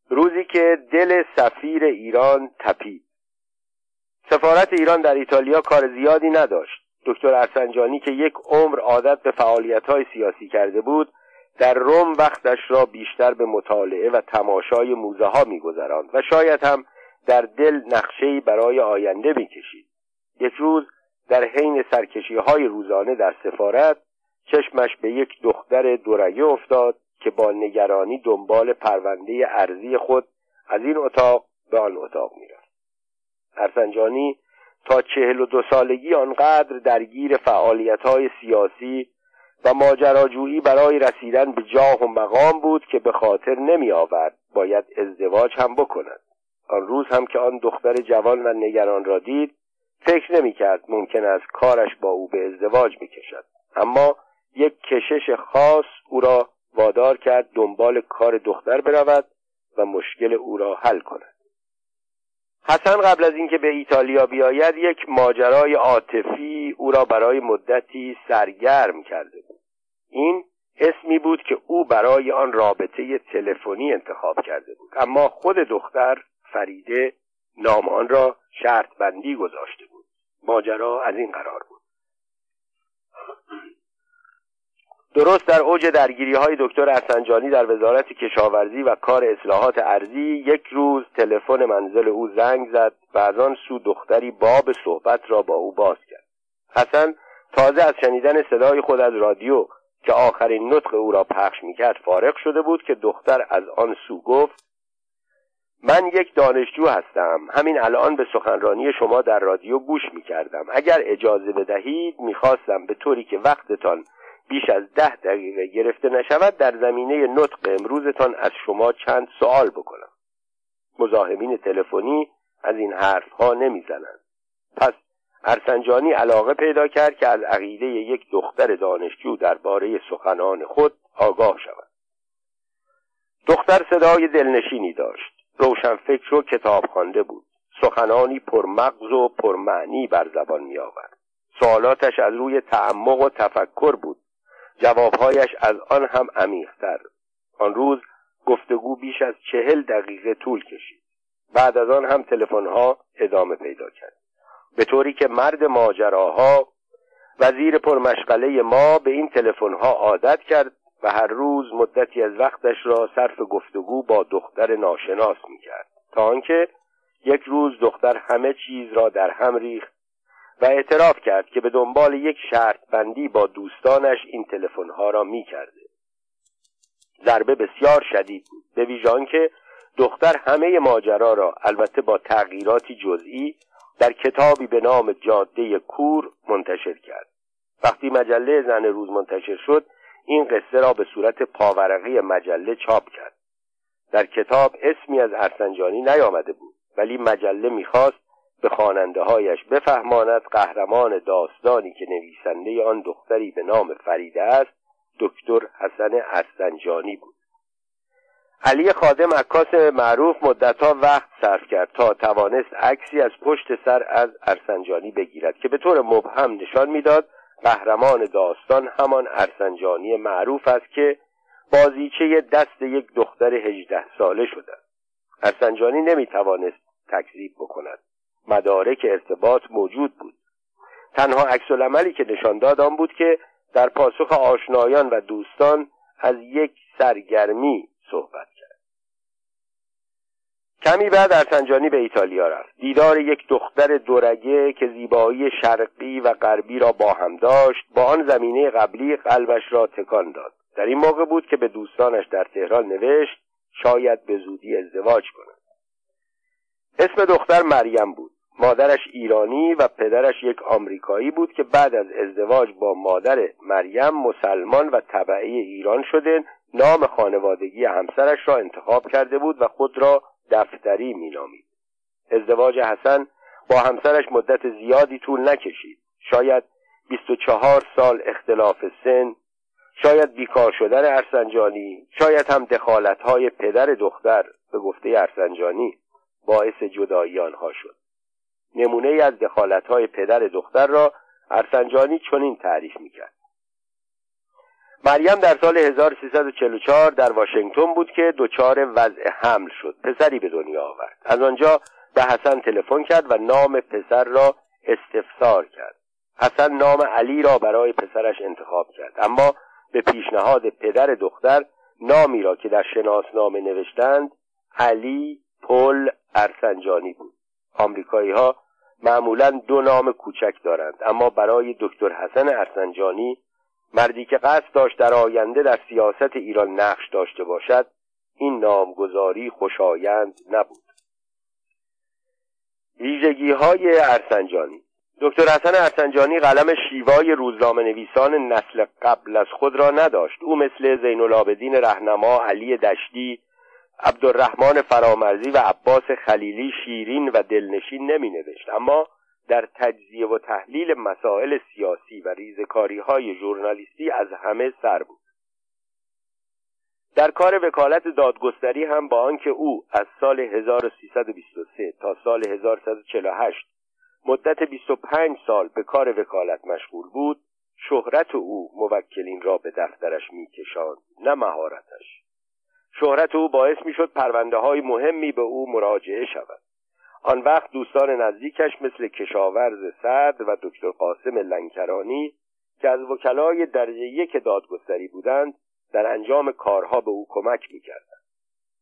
روزی که دل سفیر ایران تپید. سفارت ایران در ایتالیا کار زیادی نداشت. دکتر ارسنجانی که 1 عمر عادت به فعالیت‌های سیاسی کرده بود، در روم وقتش را بیشتر به مطالعه و تماشای موزه ها می‌گذراند و شاید هم در دل نقشه‌ای برای آینده می‌کشید. یک روز در حین سرکشی‌های روزانه در سفارت چشمش به 1 دختر دورگه افتاد که با نگرانی دنبال پرونده ارضی خود از این اتاق به آن اتاق می‌رفت. ارسنجانی تا 42 سالگی آنقدر درگیر فعالیت‌های سیاسی و ماجراجویی برای رسیدن به جاه و مقام بود که به خاطر نمی آورد باید ازدواج هم بکند. آن روز هم که آن دختر جوان و نگران را دید فکر نمی کرد ممکن است کارش با او به ازدواج می کشد. اما 1 کشش خاص او را وادار کرد دنبال کار دختر برود و مشکل او را حل کند. حسن قبل از اینکه به ایتالیا بیاید 1 ماجرای عاطفی او را برای مدتی سرگرم کرده بود. این اسمی بود که او برای آن رابطه تلفنی انتخاب کرده بود، اما خود دختر فریده نام آن را شرط بندی گذاشته بود. ماجرا از این قرار بود: درست در اوج درگیری‌های دکتر ارسنجانی در وزارت کشاورزی و کار اصلاحات ارضی، 1 روز تلفن منزل او زنگ زد و از آن سو دختری باب صحبت را با او باز کرد. حسن تازه از شنیدن صدای خود از رادیو که آخرین نطق او را پخش می‌کرد فارغ شده بود که دختر از آن سو گفت: من 1 دانشجو هستم. همین الان به سخنرانی شما در رادیو گوش می‌کردم. اگر اجازه بدهید می‌خواستم به طوری که وقتتان بیش از 10 دقیقه گرفته نشود در زمینه نطق امروزتان از شما چند سوال بکنم. مزاحمین تلفنی از این حرفها نمیزنند. پس ارسنجانی علاقه پیدا کرد که از عقیده 1 دختر دانشجو درباره سخنان خود آگاه شود. دختر صدای دلنشینی داشت. روشنفکر و کتاب خوانده بود. سخنانی پرمغز و پرمعنی بر زبان می آورد. سوالاتش از روی تعمق و تفکر بود، جوابهایش از آن هم عمیق‌تر. آن روز گفتگو بیش از 40 دقیقه طول کشید. بعد از آن هم تلفن‌ها ادامه پیدا کرد، به طوری که مرد ماجراها وزیر پرمشغله ما به این تلفن‌ها عادت کرد و هر روز مدتی از وقتش را صرف گفتگو با دختر ناشناس می‌کرد، تا آنکه یک روز دختر همه چیز را در هم ریخت و اعتراف کرد که به دنبال یک شرط بندی با دوستانش این تلفن‌ها را می‌کرده. ضربه بسیار شدید بود، به ویژه آنکه دختر همه ماجرا را، البته با تغییراتی جزئی، در کتابی به نام جاده کور منتشر کرد. وقتی مجله زن روز منتشر شد، این قصه را به صورت پاورقی مجله چاپ کرد. در کتاب اسمی از ارسنجانی نیامده بود، ولی مجله می‌خواست به خواننده‌هایش بفهماند قهرمان داستانی که نویسنده آن دختری به نام فریده است، دکتر حسن ارسنجانی بود. علی خادم، عکاس معروف، مدت‌ها وقت صرف کرد تا توانست عکسی از پشت سر از ارسنجانی بگیرد که به طور مبهم نشان می‌داد قهرمان داستان همان ارسنجانی معروف است که بازیچه دست یک دختر 18 ساله شده. ارسنجانی نمی‌توانست تکذیب بکند. مدارک ارتباط موجود بود. تنها عکس‌العملی که نشان داد آن بود که در پاسخ آشنایان و دوستان از یک سرگرمی صحبت کرد. کمی بعد ارسنجانی به ایتالیا رفت. دیدار یک دختر دورگه که زیبایی شرقی و غربی را با هم داشت، با آن زمینه قبلی قلبش را تکان داد. در این موقع بود که به دوستانش در تهران نوشت شاید به زودی ازدواج کند. اسم دختر مریم بود. مادرش ایرانی و پدرش یک آمریکایی بود که بعد از ازدواج با مادر مریم مسلمان و تبعه ایران شده، نام خانوادگی همسرش را انتخاب کرده بود و خود را دفتری مینامید. ازدواج حسن با همسرش مدت زیادی طول نکشید. شاید 24 سال اختلاف سن، شاید بیکار شدن ارسنجانی، شاید هم دخالت‌های پدر دختر به گفته ارسنجانی باعث جدایی آنها شد. نمونه‌ای از دخالت‌های پدر دختر را ارسنجانی چنین تعریف می‌کرد: مریم در سال 1344 در واشنگتن بود که دچار وضع حمل شد. پسری به دنیا آورد. از آنجا به حسن تلفن کرد و نام پسر را استفسار کرد. حسن نام علی را برای پسرش انتخاب کرد، اما به پیشنهاد پدر دختر نامی را که در شناسنامه نوشتند علی پل ارسنجانی بود. آمریکایی‌ها معمولاً 2 نام کوچک دارند، اما برای دکتر حسن ارسنجانی، مردی که قصد داشت در آینده در سیاست ایران نقش داشته باشد، این نامگذاری خوشایند نبود. ویژگی‌های ارسنجانی. دکتر حسن ارسنجانی قلم شیوای روزنامه‌نویسان نسل قبل از خود را نداشت. او مثل زین‌العابدین رهنما، علی دشتی، عبدالرحمن فرامرزی و عباس خلیلی شیرین و دلنشین نمی‌نوشت، اما در تجزیه و تحلیل مسائل سیاسی و ریزه‌کاری‌های ژورنالیستی از همه سر بود. در کار وکالت دادگستری هم، با آنکه او از سال 1323 تا سال 1148 مدت 25 سال به کار وکالت مشغول بود، شهرت او موکلین را به دفترش می‌کشاند، نه مهارتش. شهرت او باعث می‌شد پرونده‌های مهمی به او مراجعه شود. آن وقت دوستان نزدیکش مثل کشاورز سعد و دکتر قاسم لنکرانی که از وکلای درجه 1 دادگستری بودند، در انجام کارها به او کمک می‌کردند.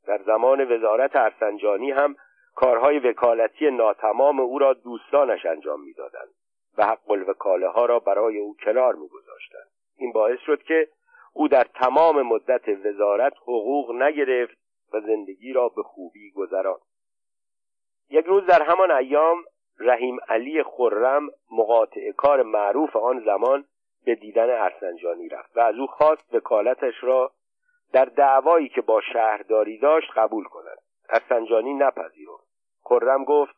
در زمان وزارت ارسنجانی هم کارهای وکالتی ناتمام او را دوستانش انجام می‌دادند و حق الوکاله ها را برای او کنار می‌گذاشتند. این باعث شد که او در تمام مدت وزارت حقوق نگرفت و زندگی را به خوبی گذراند. یک روز در همان ایام، رحیم علی خرم، مقاطع کار معروف آن زمان، به دیدن ارسنجانی رفت و از او خواست وکالتش را در دعوایی که با شهرداری داشت قبول کند. ارسنجانی نپذیرفت. خرم گفت: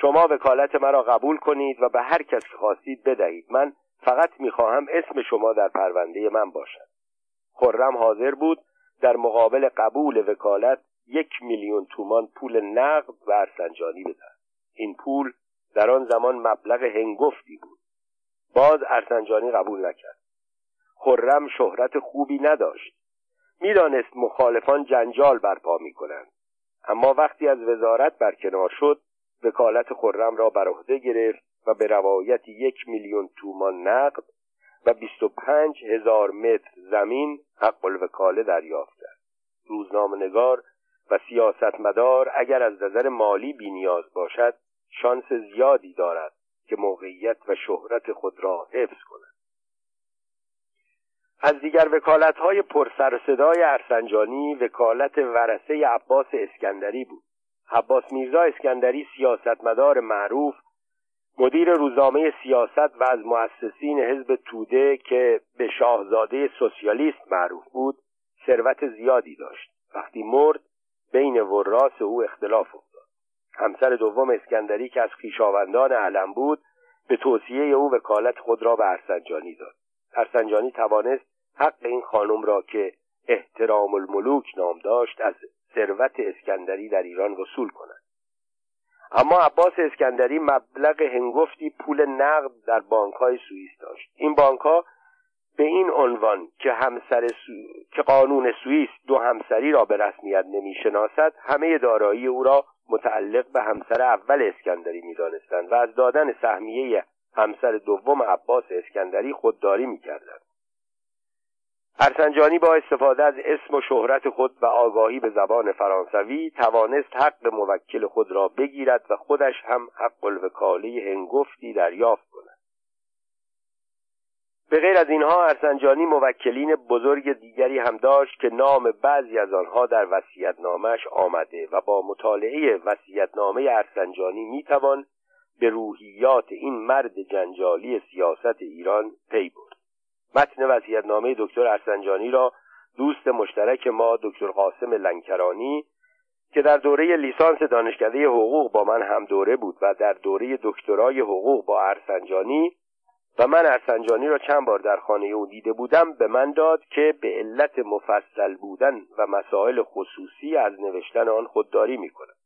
شما وکالت مرا قبول کنید و به هر کس که خواستید بدهید، من فقط می‌خواهم اسم شما در پرونده من باشد. خرم حاضر بود در مقابل قبول وکالت 1,000,000 تومان پول نقد به ارسنجانی بدهد. این پول در آن زمان مبلغ هنگفتی بود. باز ارسنجانی قبول نکرد. خرم شهرت خوبی نداشت. میدانست مخالفان جنجال برپا می‌کنند، اما وقتی از وزارت برکنار شد وکالت خرم را بر عهده گرفت و به روایت 1,000,000 تومان نقد و 25,000 متر زمین حق الوکاله دریافت کرد. روزنامه‌نگار و سیاستمدار اگر از نظر مالی بی‌نیاز باشد شانس زیادی دارد که موقعیت و شهرت خود را حفظ کند. از دیگر وکالت‌های پرسر صدای ارسنجانی وکالت ورثه عباس اسکندری بود. عباس میرزا اسکندری سیاستمدار معروف، مدیر روزنامه سیاست و از مؤسسین حزب توده که به شاهزاده سوسیالیست معروف بود، ثروت زیادی داشت. وقتی مرد بین وراث او اختلاف افتاد. همسر دوم اسکندری که از خویشاوندان علم بود به توصیه او وکالت خود را به ارسنجانی داد. ارسنجانی توانست حق این خانم را که احترام الملوک نام داشت از ثروت اسکندری در ایران وصول کند. اما عباس اسکندری مبلغ هنگفتی پول نقد در بانک‌های سوئیس داشت. این بانک‌ها به این عنوان که قانون سوئیس دو همسری را به رسمیت نمی‌شناسد، همه دارایی او را متعلق به همسر اول اسکندری می‌دانستند و از دادن سهمیه همسر دوم عباس اسکندری خودداری می‌کردند. ارسنجانی با استفاده از اسم و شهرت خود و آگاهی به زبان فرانسوی توانست حق موکل خود را بگیرد و خودش هم حق الوکاله هنگفتی دریافت کند. به غیر از اینها ارسنجانی موکلین بزرگ دیگری هم داشت که نام بعضی از آنها در وصیت‌نامه‌اش آمده و با مطالعه وصیت‌نامه ارسنجانی میتوان به روحیات این مرد جنجالی سیاست ایران پی برد. متن وصیت‌نامه دکتر ارسنجانی را دوست مشترک ما دکتر قاسم لنکرانی که در دوره لیسانس دانشکده حقوق با من هم دوره بود و در دوره دکترای حقوق با ارسنجانی و من ارسنجانی را چند بار در خانه او دیده بودم به من داد که به علت مفصل بودن و مسائل خصوصی از نوشتن آن خودداری می‌کند.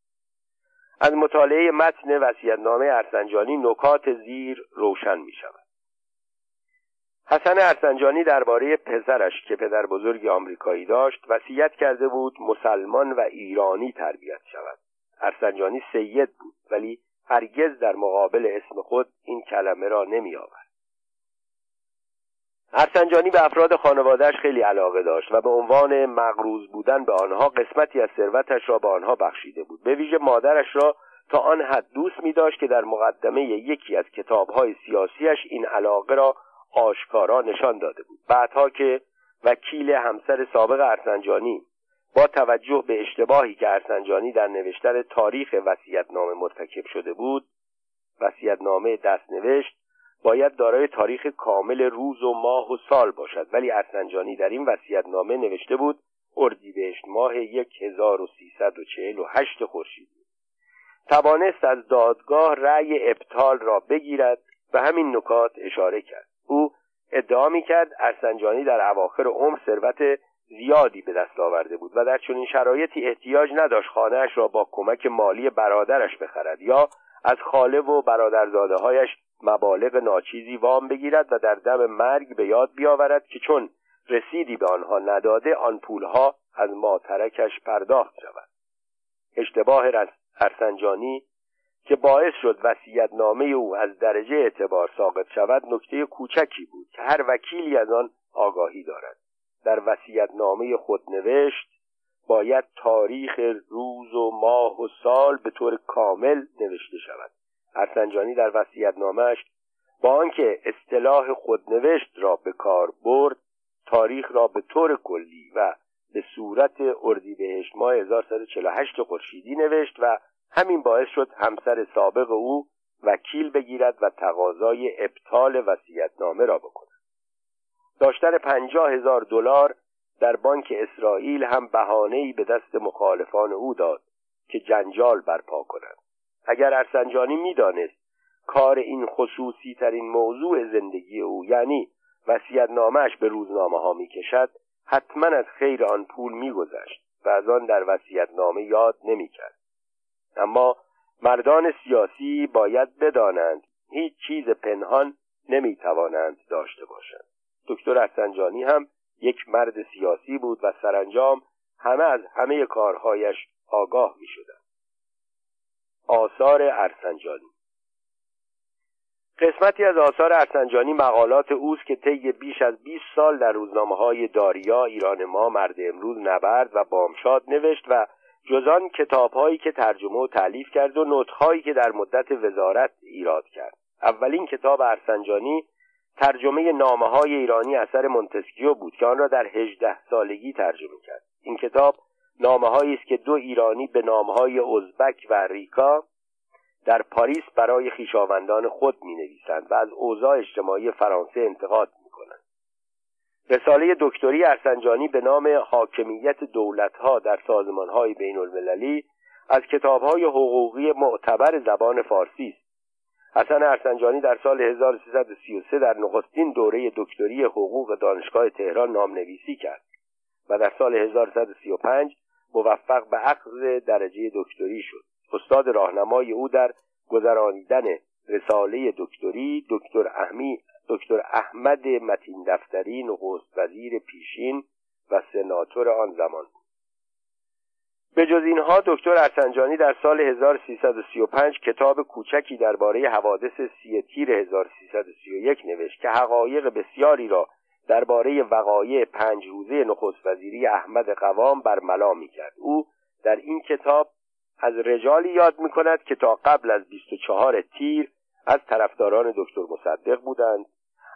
از مطالعه متن وصیت‌نامه ارسنجانی نکات زیر روشن می‌شود. حسن ارسنجانی درباره پسرش که پدر بزرگ آمریکایی داشت وصیت کرده بود مسلمان و ایرانی تربیت شود. ارسنجانی سید بود ولی هرگز در مقابل اسم خود این کلمه را نمی آورد. ارسنجانی به افراد خانوادهش خیلی علاقه داشت و به عنوان مغروض بودن به آنها قسمتی از ثروتش را به آنها بخشیده بود. به ویژه مادرش را تا آن حد دوست می داشت که در مقدمه یکی از کتاب‌های سیاسیش این علاقه را آشکارا نشان داده بود. بعدها که وکیل همسر سابق ارسنجانی با توجه به اشتباهی که ارسنجانی در نوشتن تاریخ وصیت‌نامه مرتکب شده بود، وصیت‌نامه دست‌نوشت باید دارای تاریخ کامل روز و ماه و سال باشد، ولی ارسنجانی در این وصیت‌نامه نوشته بود اردیبهشت ماه 1348 خورشیدی. توانست از دادگاه رأی ابطال را بگیرد و همین نکات اشاره کرد. او ادعا می‌کرد ارسنجانی در اواخر عمر ثروت زیادی به دست آورده بود و در چنین شرایطی احتیاج نداشت خانه‌اش را با کمک مالی برادرش بخرد یا از خاله و برادرزاده‌هایش مبالغ ناچیزی وام بگیرد و در دم مرگ به یاد بیاورد که چون رسیدی به آنها نداده آن پولها از ماترکش پرداخت شود. اشتباه ارسنجانی که باعث شد وصیت‌نامه او از درجه اعتبار ساقط شود نکته کوچکی بود که هر وکیلی از آن آگاهی دارد. در وصیت‌نامه خود نوشت باید تاریخ روز و ماه و سال به طور کامل نوشته شود. ارسنجانی در وصیت‌نامه‌اش با آنکه اصطلاح خودنوشت را به کار برد، تاریخ را به طور کلی و به صورت اردیبهشت ماه 1348 خورشیدی نوشت و همین باعث شد همسر سابق او وکیل بگیرد و تقاضای ابطال وصیت‌نامه را بکند. داشتن $50,000 در بانک اسرائیل هم بهانه‌ای به دست مخالفان او داد که جنجال برپا کنند. اگر ارسنجانی می‌دانست کار این خصوصی ترین موضوع زندگی او یعنی وصیت‌نامه‌اش به روزنامه‌ها می‌کشد، حتماً از خیر آن پول می‌گذشت و از آن در وصیت‌نامه یاد نمی‌کرد. اما مردان سیاسی باید بدانند هیچ چیز پنهان نمی توانند داشته باشند. دکتر ارسنجانی هم یک مرد سیاسی بود و سرانجام همه از همه کارهایش آگاه می شدند. آثار ارسنجانی. قسمتی از آثار ارسنجانی مقالات اوست که طی بیش از 20 سال در روزنامه‌های داریا، ایران ما، مرد امروز، نبرد و بامشاد نوشت و جز آن کتاب‌هایی که ترجمه و تألیف کرد و نطق‌هایی که در مدت وزارت ایراد کرد. اولین کتاب ارسنجانی ترجمه نامه‌های ایرانی اثر مونتسکیو بود که آن را در 18 سالگی ترجمه کرد. این کتاب نامه‌هایی است که دو ایرانی به نام‌های ازبک و ریکا در پاریس برای خویشاوندان خود می‌نویسند و از اوضاع اجتماعی فرانسه انتقاد می‌کنند. رساله دکتری ارسنجانی به نام حاکمیت دولت‌ها در سازمان‌های بین‌المللی از کتاب‌های حقوقی معتبر زبان فارسی است. حسن ارسنجانی در سال 1333 در نخستین دوره دکتری حقوق دانشگاه تهران نام‌نویسی کرد و در سال 1135 موفق به اخذ درجه دکتری شد. استاد راهنمای او در گذراندن رساله دکتری دکتر احمد متین دفتری، نخست وزیر پیشین و سناتور آن زمان بود. به جز اینها دکتر ارسنجانی در سال 1335 کتاب کوچکی درباره حوادث 30 تیر 1331 نوشت که حقایق بسیاری را درباره وقایع 5 روزه نخست وزیری احمد قوام برملا می‌کرد. او در این کتاب از رجالی یاد می‌کند که تا قبل از 24 تیر از طرفداران دکتر مصدق بودند،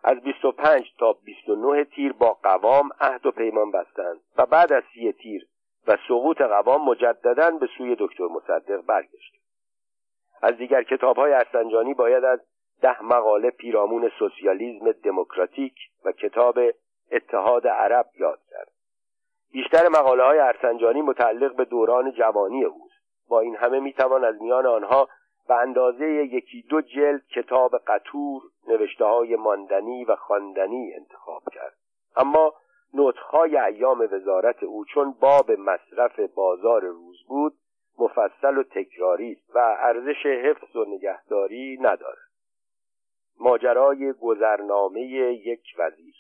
از 25 تا 29 تیر با قوام عهد و پیمان بستند و بعد از 30 تیر و سقوط قوام مجدداً به سوی دکتر مصدق برگشت. از دیگر کتاب‌های ارسنجانی باید از 10 مقاله پیرامون سوسیالیسم دموکراتیک و کتاب اتحاد عرب یاد کرد. بیشتر مقاله‌های ارسنجانی متعلق به دوران جوانی اوست. با این همه میتوان از میان آنها به اندازه 1-2 جلد کتاب قطور، نوشته‌های ماندنی و خواندنی انتخاب کرد. اما نطق‌های ایام وزارت او چون باب مصرف بازار روز بود، مفصل و تکراری است و ارزش حفظ و نگهداری ندارد. ماجرای گذرنامه یک وزیر.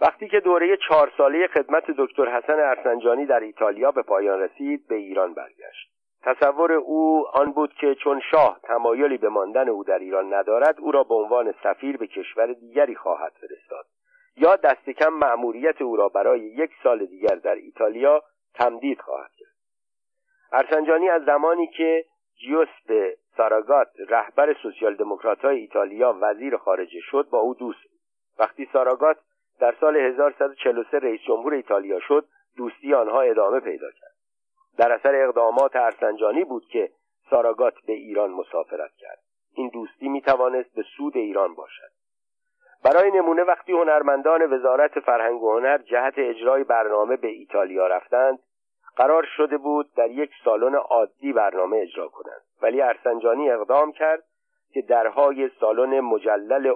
وقتی که دوره 4 ساله خدمت دکتر حسن ارسنجانی در ایتالیا به پایان رسید، به ایران برگشت. تصور او آن بود که چون شاه تمایلی به ماندن او در ایران ندارد، او را به عنوان سفیر به کشور دیگری خواهد فرستاد یا دست کم مأموریت او را برای 1 سال دیگر در ایتالیا تمدید خواهد کرد. ارسنجانی از زمانی که جیوست ساراگات، رهبر سوسیال دموکرات‌های ایتالیا، وزیر خارجه شد، با او دوست بود. وقتی ساراگات در سال 1143 رئیس جمهور ایتالیا شد، دوستی آنها ادامه پیدا کرد. در اثر اقدامات ارسنجانی بود که ساراگات به ایران مسافرت کرد. این دوستی میتوانست به سود ایران باشد. برای نمونه وقتی هنرمندان وزارت فرهنگ و هنر جهت اجرای برنامه به ایتالیا رفتند، قرار شده بود در یک سالن عادی برنامه اجرا کنند، ولی ارسنجانی اقدام کرد که درهای سالن مجلل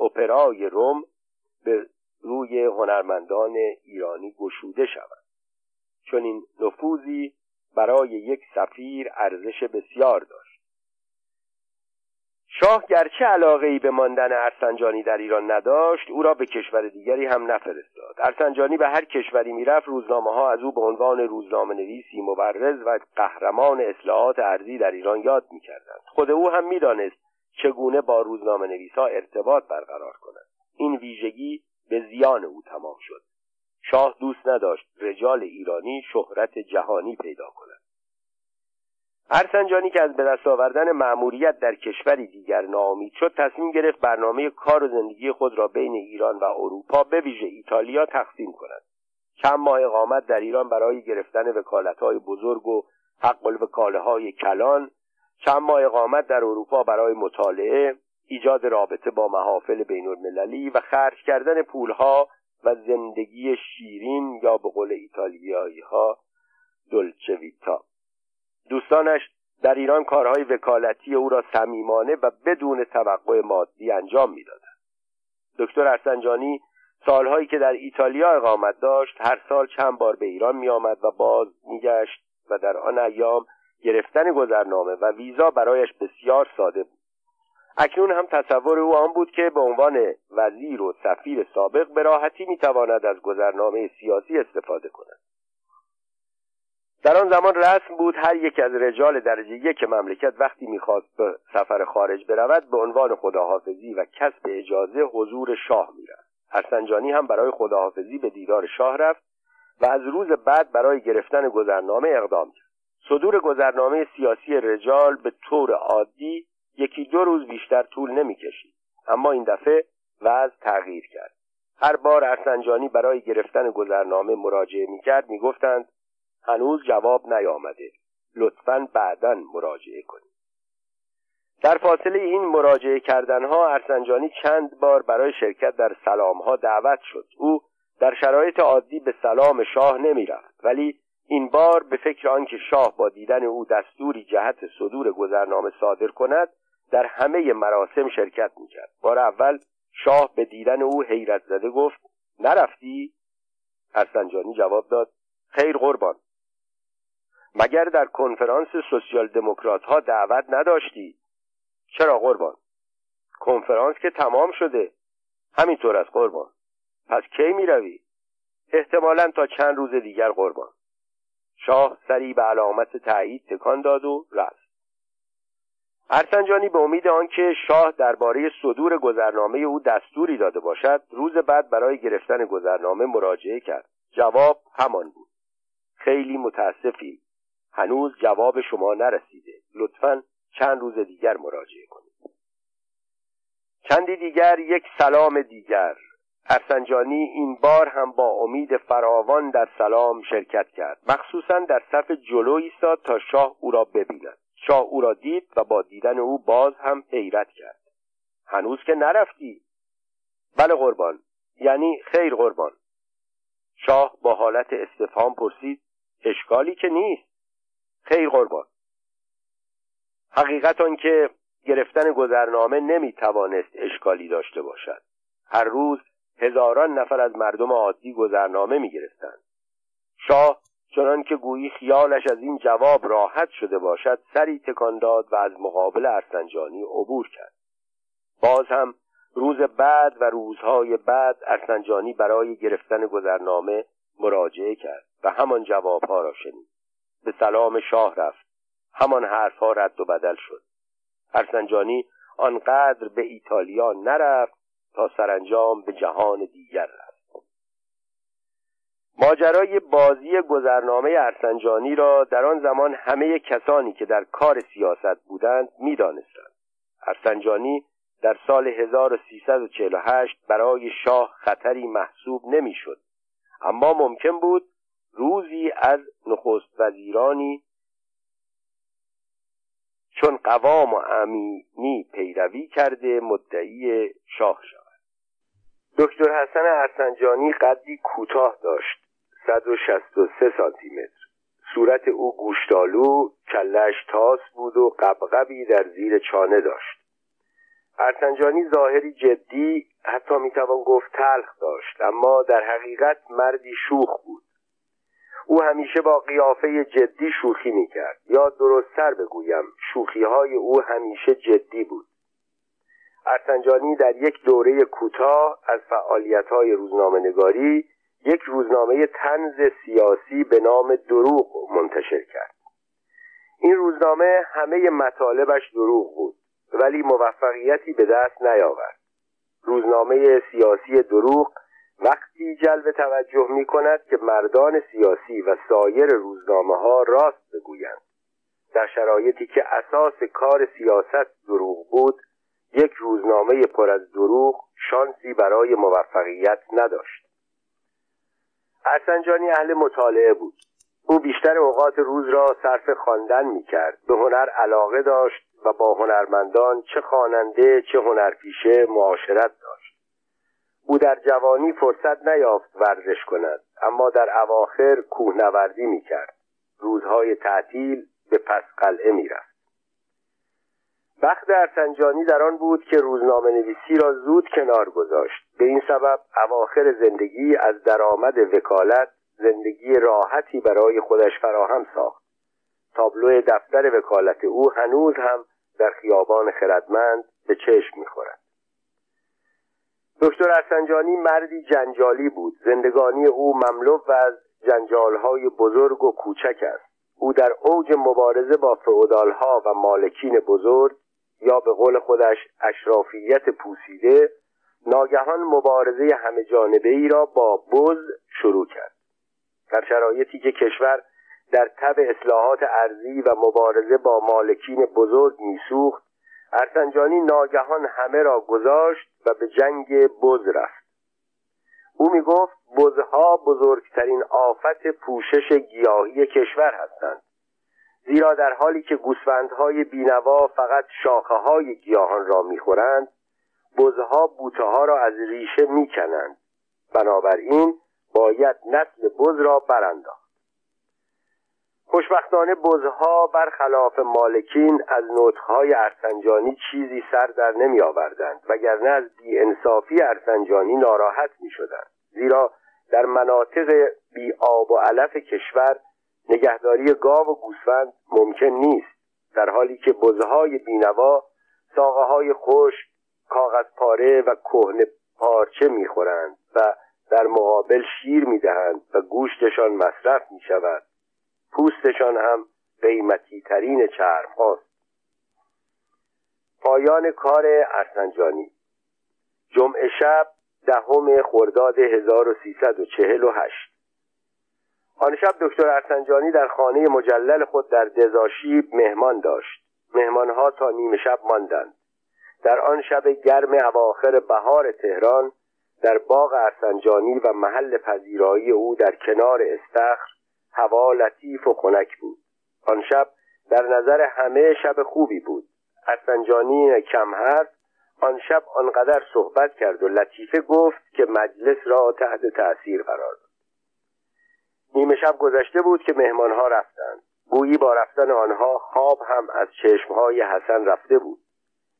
اپرای روم به روی هنرمندان ایرانی گشوده شود. چون این نفوذی برای یک سفیر ارزش بسیار داشت. شاه گرچه علاقه‌ای به ماندن ارسنجانی در ایران نداشت، او را به کشور دیگری هم نفرستاد. ارسنجانی به هر کشوری میرفت، روزنامه‌ها از او به عنوان روزنامه‌نویسی مبرز و قهرمان اصلاحات ارضی در ایران یاد می‌کردند. خود او هم می‌دانست چگونه با روزنامه‌نویس‌ها ارتباط برقرار کند. این ویژگی به زیان او تمام شد. شاه دوست نداشت رجال ایرانی شهرت جهانی پیدا کند. ارسنجانی که از به دست آوردن مأموریت در کشوری دیگر ناامید شد، تصمیم گرفت برنامه کار و زندگی خود را بین ایران و اروپا به ویژه ایتالیا تقسیم کند. چند ماه اقامت در ایران برای گرفتن وکالت‌های بزرگ و حق الوکاله‌های کلان، چند ماه اقامت در اروپا برای مطالعه، ایجاد رابطه با محافل بین‌المللی و خرج کردن پولها و زندگی شیرین یا به قول ایتالیایی‌ها دولچویتا. دوستانش در ایران کارهای وکالتی او را صمیمانه و بدون توقع مادی انجام می‌دادند. دکتر ارسنجانی سالهایی که در ایتالیا اقامت داشت، هر سال چند بار به ایران می‌آمد و باز می‌گشت و در آن ایام گرفتن گذرنامه و ویزا برایش بسیار ساده بود. اکنون هم تصور او آن بود که به عنوان وزیر و سفیر سابق به راحتی میتواند از گذرنامه سیاسی استفاده کند. در آن زمان رسم بود هر یک از رجال درجه یک مملکت وقتی میخواست به سفر خارج برود به عنوان خداحافظی و کسب اجازه حضور شاه میرفت. ارسنجانی هم برای خداحافظی به دیدار شاه رفت و از روز بعد برای گرفتن گذرنامه اقدام کرد. صدور گذرنامه سیاسی رجال به طور عادی یکی دو روز بیشتر طول نمی‌کشید، اما این دفعه وضع تغییر کرد. هر بار ارسنجانی برای گرفتن گذرنامه مراجعه می‌کرد می‌گفتند هنوز جواب نیامده، لطفاً بعداً مراجعه کنید. در فاصله این مراجعه کردنها ارسنجانی چند بار برای شرکت در سلام‌ها دعوت شد. او در شرایط عادی به سلام شاه نمی‌رفت، ولی این بار به فکر آنکه شاه با دیدن او دستوری جهت صدور گذرنامه صادر کند در همه مراسم شرکت میکرد. بار اول شاه به دیدن او حیرت زده گفت نرفتی؟ ارسنجانی جواب داد خیر قربان، مگر در کنفرانس سوسیال دموکرات ها دعوت نداشتی؟ چرا قربان؟ کنفرانس که تمام شده. همینطور از قربان. پس کی میروی؟ احتمالاً تا چند روز دیگر قربان. شاه سری به علامت تایید تکان داد و رفت. ارسنجانی به امید آنکه شاه درباره صدور گذرنامه او دستوری داده باشد روز بعد برای گرفتن گذرنامه مراجعه کرد. جواب همان بود، خیلی متاسفیم، هنوز جواب شما نرسیده، لطفاً چند روز دیگر مراجعه کنید. چندی دیگر یک سلام دیگر. ارسنجانی این بار هم با امید فراوان در سلام شرکت کرد، مخصوصاً در صف جلو ایستاد تا شاه او را ببیند. شاه او را دید و با دیدن او باز هم حیرت کرد. هنوز که نرفتی؟ بله قربان، یعنی خیر قربان. شاه با حالت استفهام پرسید اشکالی که نیست؟ خیر قربان. حقیقت آن که گرفتن گذرنامه نمیتوانست اشکالی داشته باشد. هر روز هزاران نفر از مردم عادی گذرنامه می‌گرفتند. شاه چنان که گویی خیالش از این جواب راحت شده باشد سری تکان داد و از مقابل ارسنجانی عبور کرد. باز هم روز بعد و روزهای بعد ارسنجانی برای گرفتن گذرنامه مراجعه کرد و همان جوابها را شنید. به سلام شاه رفت، همان حرفها رد و بدل شد. ارسنجانی آنقدر به ایتالیا نرفت تا سرانجام به جهان دیگر رفت. ماجرای بازی گذرنامه ارسنجانی را در آن زمان همه کسانی که در کار سیاست بودند می‌دانستند. ارسنجانی در سال 1348 برای شاه خطری محسوب نمی‌شد، اما ممکن بود روزی از نخست وزیرانی چون قوام امینی پیروی کرده مدعی شاه شد. دکتر حسن ارسنجانی قدی کوتاه داشت، 163 سانتیمتر. صورت او گوشتالو، کله‌اش تاس بود و قبقبی در زیر چانه داشت. ارسنجانی ظاهری جدی، حتی میتوان گفت تلخ داشت، اما در حقیقت مردی شوخ بود. او همیشه با قیافه جدی شوخی میکرد، یا درست‌تر بگویم شوخی‌های او همیشه جدی بود. ارسنجانی در یک دوره کوتاه از فعالیت‌های روزنامه‌نگاری یک روزنامه طنز سیاسی به نام دروغ منتشر کرد. این روزنامه همه مطالبش دروغ بود، ولی موفقیتی به دست نیاورد. روزنامه سیاسی دروغ وقتی جلب توجه می‌کند که مردان سیاسی و سایر روزنامه‌ها راست بگویند. در شرایطی که اساس کار سیاست دروغ بود، یک روزنامه پر از دروغ شانسی برای موفقیت نداشت. ارسنجانی اهل مطالعه بود. او بیشتر اوقات روز را صرف خواندن می‌کرد. به هنر علاقه داشت و با هنرمندان چه خواننده چه هنرپیشه معاشرت داشت. او در جوانی فرصت نیافت ورزش کند، اما در اواخر کوهنوردی می‌کرد. روزهای تعطیل به پسقلعه می‌رفت. بخت ارسنجانی در آن بود که روزنامه نویسی را زود کنار گذاشت. به این سبب اواخر زندگی از درآمد وکالت زندگی راحتی برای خودش فراهم ساخت. تابلو دفتر وکالت او هنوز هم در خیابان خردمند به چشم می‌خورد. دکتر ارسنجانی مردی جنجالی بود. زندگانی او مملو و از جنجال‌های بزرگ و کوچک است. او در اوج مبارزه با فئودال‌ها و مالکین بزرگ، یا به قول خودش اشرافیت پوسیده، ناگهان مبارزه همه جانبه ای را با بز شروع کرد. در شرایطی که کشور در تب اصلاحات ارضی و مبارزه با مالکین بزرگ میسوخت، ارسنجانی ناگهان همه را گذاشت و به جنگ بز رفت. او میگفت بزها بزرگترین آفت پوشش گیاهی کشور هستند، زیرا در حالی که گوسفندهای بینوا فقط شاخه‌های گیاهان را میخورند، بزها بوته‌ها را از ریشه میکنند. بنابراین باید نسل بز را برانداخت. خوشبختانه بزها برخلاف مالکین از نطق‌های ارسنجانی چیزی سر در نمی آوردند، وگرنه از بی‌انصافی ارسنجانی ناراحت می شدند. زیرا در مناطق بی آب و علف کشور نگهداری گاو و گوسفند ممکن نیست، در حالی که بزهای بینوا ساقه‌های خشک، کاغذ پاره و کهنه پارچه می‌خورند و در مقابل شیر می‌دهند و گوشتشان مصرف می‌شود. پوستشان هم قیمتی ترین چرم هاست. پایان کار ارسنجانی. جمعه شب 10 خرداد 1348. آن شب دکتر ارسنجانی در خانه مجلل خود در دزاشیب مهمان داشت. مهمانها تا نیمه شب ماندند. در آن شب گرم اواخر بهار تهران، در باغ ارسنجانی و محل پذیرایی او در کنار استخر هوا لطیف و خنک بود. آن شب در نظر همه شب خوبی بود. ارسنجانی کم حرف آن شب آنقدر صحبت کرد و لطیفه گفت که مجلس را تحت تأثیر قرار داد. نیمه شب گذشته بود که مهمانها رفتند. گویی با رفتن آنها خواب هم از چشمهای حسن رفته بود.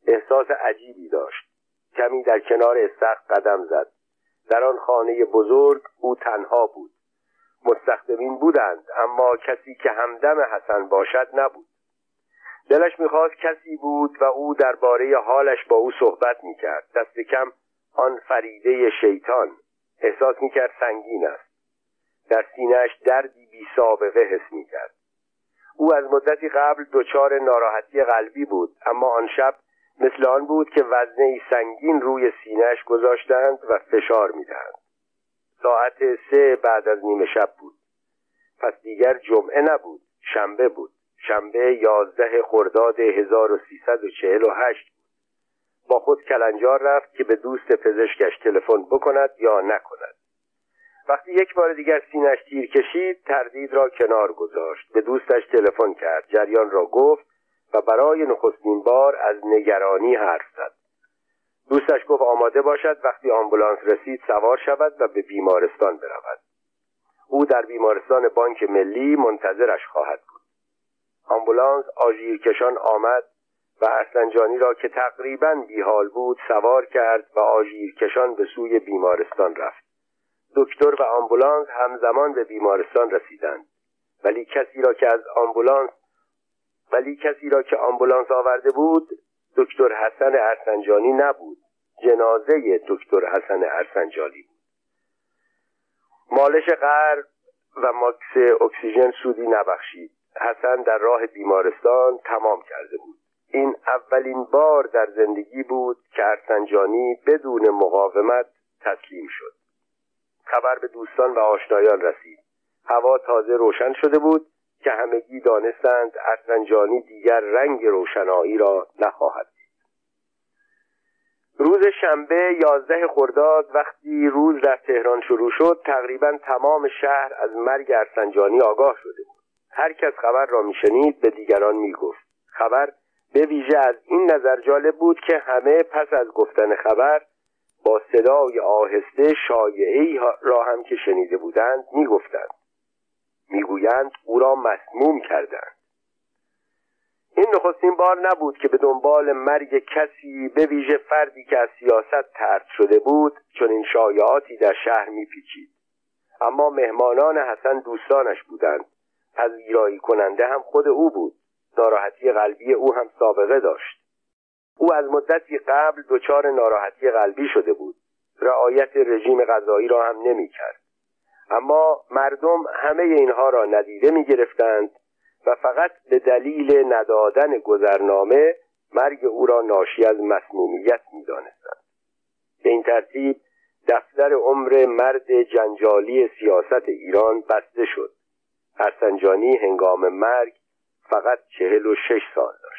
احساس عجیبی داشت. کمی در کنار استخر قدم زد. در آن خانه بزرگ او تنها بود. مستخدمین بودند، اما کسی که همدم حسن باشد نبود. دلش میخواست کسی بود و او درباره حالش با او صحبت میکرد. دست کم آن فریده شیطان. احساس میکرد سنگین است. در سینه‌اش دردی بی سابقه حس میکرد. او از مدتی قبل دچار ناراحتی قلبی بود، اما آن شب مثل آن بود که وزنه‌ای سنگین روی سینه‌اش گذاشتند و فشار میدهند. ساعت 3 بعد از نیمه شب بود. پس دیگر جمعه نبود، شنبه بود. شنبه 11 خرداد 1348. با خود کلنجار رفت که به دوست پزشکش تلفن بکند یا نکند. وقتی یک بار دیگر سینه‌اش تیر کشید، تردید را کنار گذاشت. به دوستش تلفن کرد، جریان را گفت و برای نخستین بار از نگرانی حرف زد. دوستش گفت آماده باشد وقتی آمبولانس رسید سوار شود و به بیمارستان برود. او در بیمارستان بانک ملی منتظرش خواهد بود. آمبولانس آژیرکشان آمد و ارسنجانی را که تقریباً بیحال بود سوار کرد و آژیرکشان به سوی بیمارستان رفت. دکتر و آمبولانس همزمان به بیمارستان رسیدند، ولی کسی را که آمبولانس آورده بود دکتر حسن ارسنجانی نبود. جنازه دکتر حسن ارسنجانی بود. مالش غرب و ماکس اکسیژن سودی نبخشید. حسن در راه بیمارستان تمام کرده بود. این اولین بار در زندگی بود که ارسنجانی بدون مقاومت تسلیم شد. خبر به دوستان و آشنایان رسید. هوا تازه روشن شده بود که همگی دانستند ارسنجانی دیگر رنگ روشنایی را نخواهد دید. روز شنبه 11 خرداد وقتی روز در تهران شروع شد، تقریبا تمام شهر از مرگ ارسنجانی آگاه شده بود. هر کس خبر را میشنید به دیگران میگفت. خبر به ویژه از این نظر جالب بود که همه پس از گفتن خبر با صدای آهسته شایعه‌ای را هم که شنیده بودند میگفتند. میگویند او را مسموم کردند. این نخستین بار نبود که به دنبال مرگ کسی، به ویژه فردی که از سیاست طرد شده بود، چنین شایعاتی در شهر میپیچید. اما مهمانان حسن دوستانش بودند. پذیرایی کننده هم خود او بود. ناراحتی قلبی او هم سابقه داشت. او از مدتی قبل دچار ناراحتی قلبی شده بود. رعایت رژیم غذایی را هم نمی کرد. اما مردم همه اینها را ندیده می گرفتند و فقط به دلیل ندادن گذرنامه مرگ او را ناشی از مسمومیت می دانستند. به این ترتیب دفتر عمر مرد جنجالی سیاست ایران بسته شد. ارسنجانی هنگام مرگ فقط 46 سال داشت.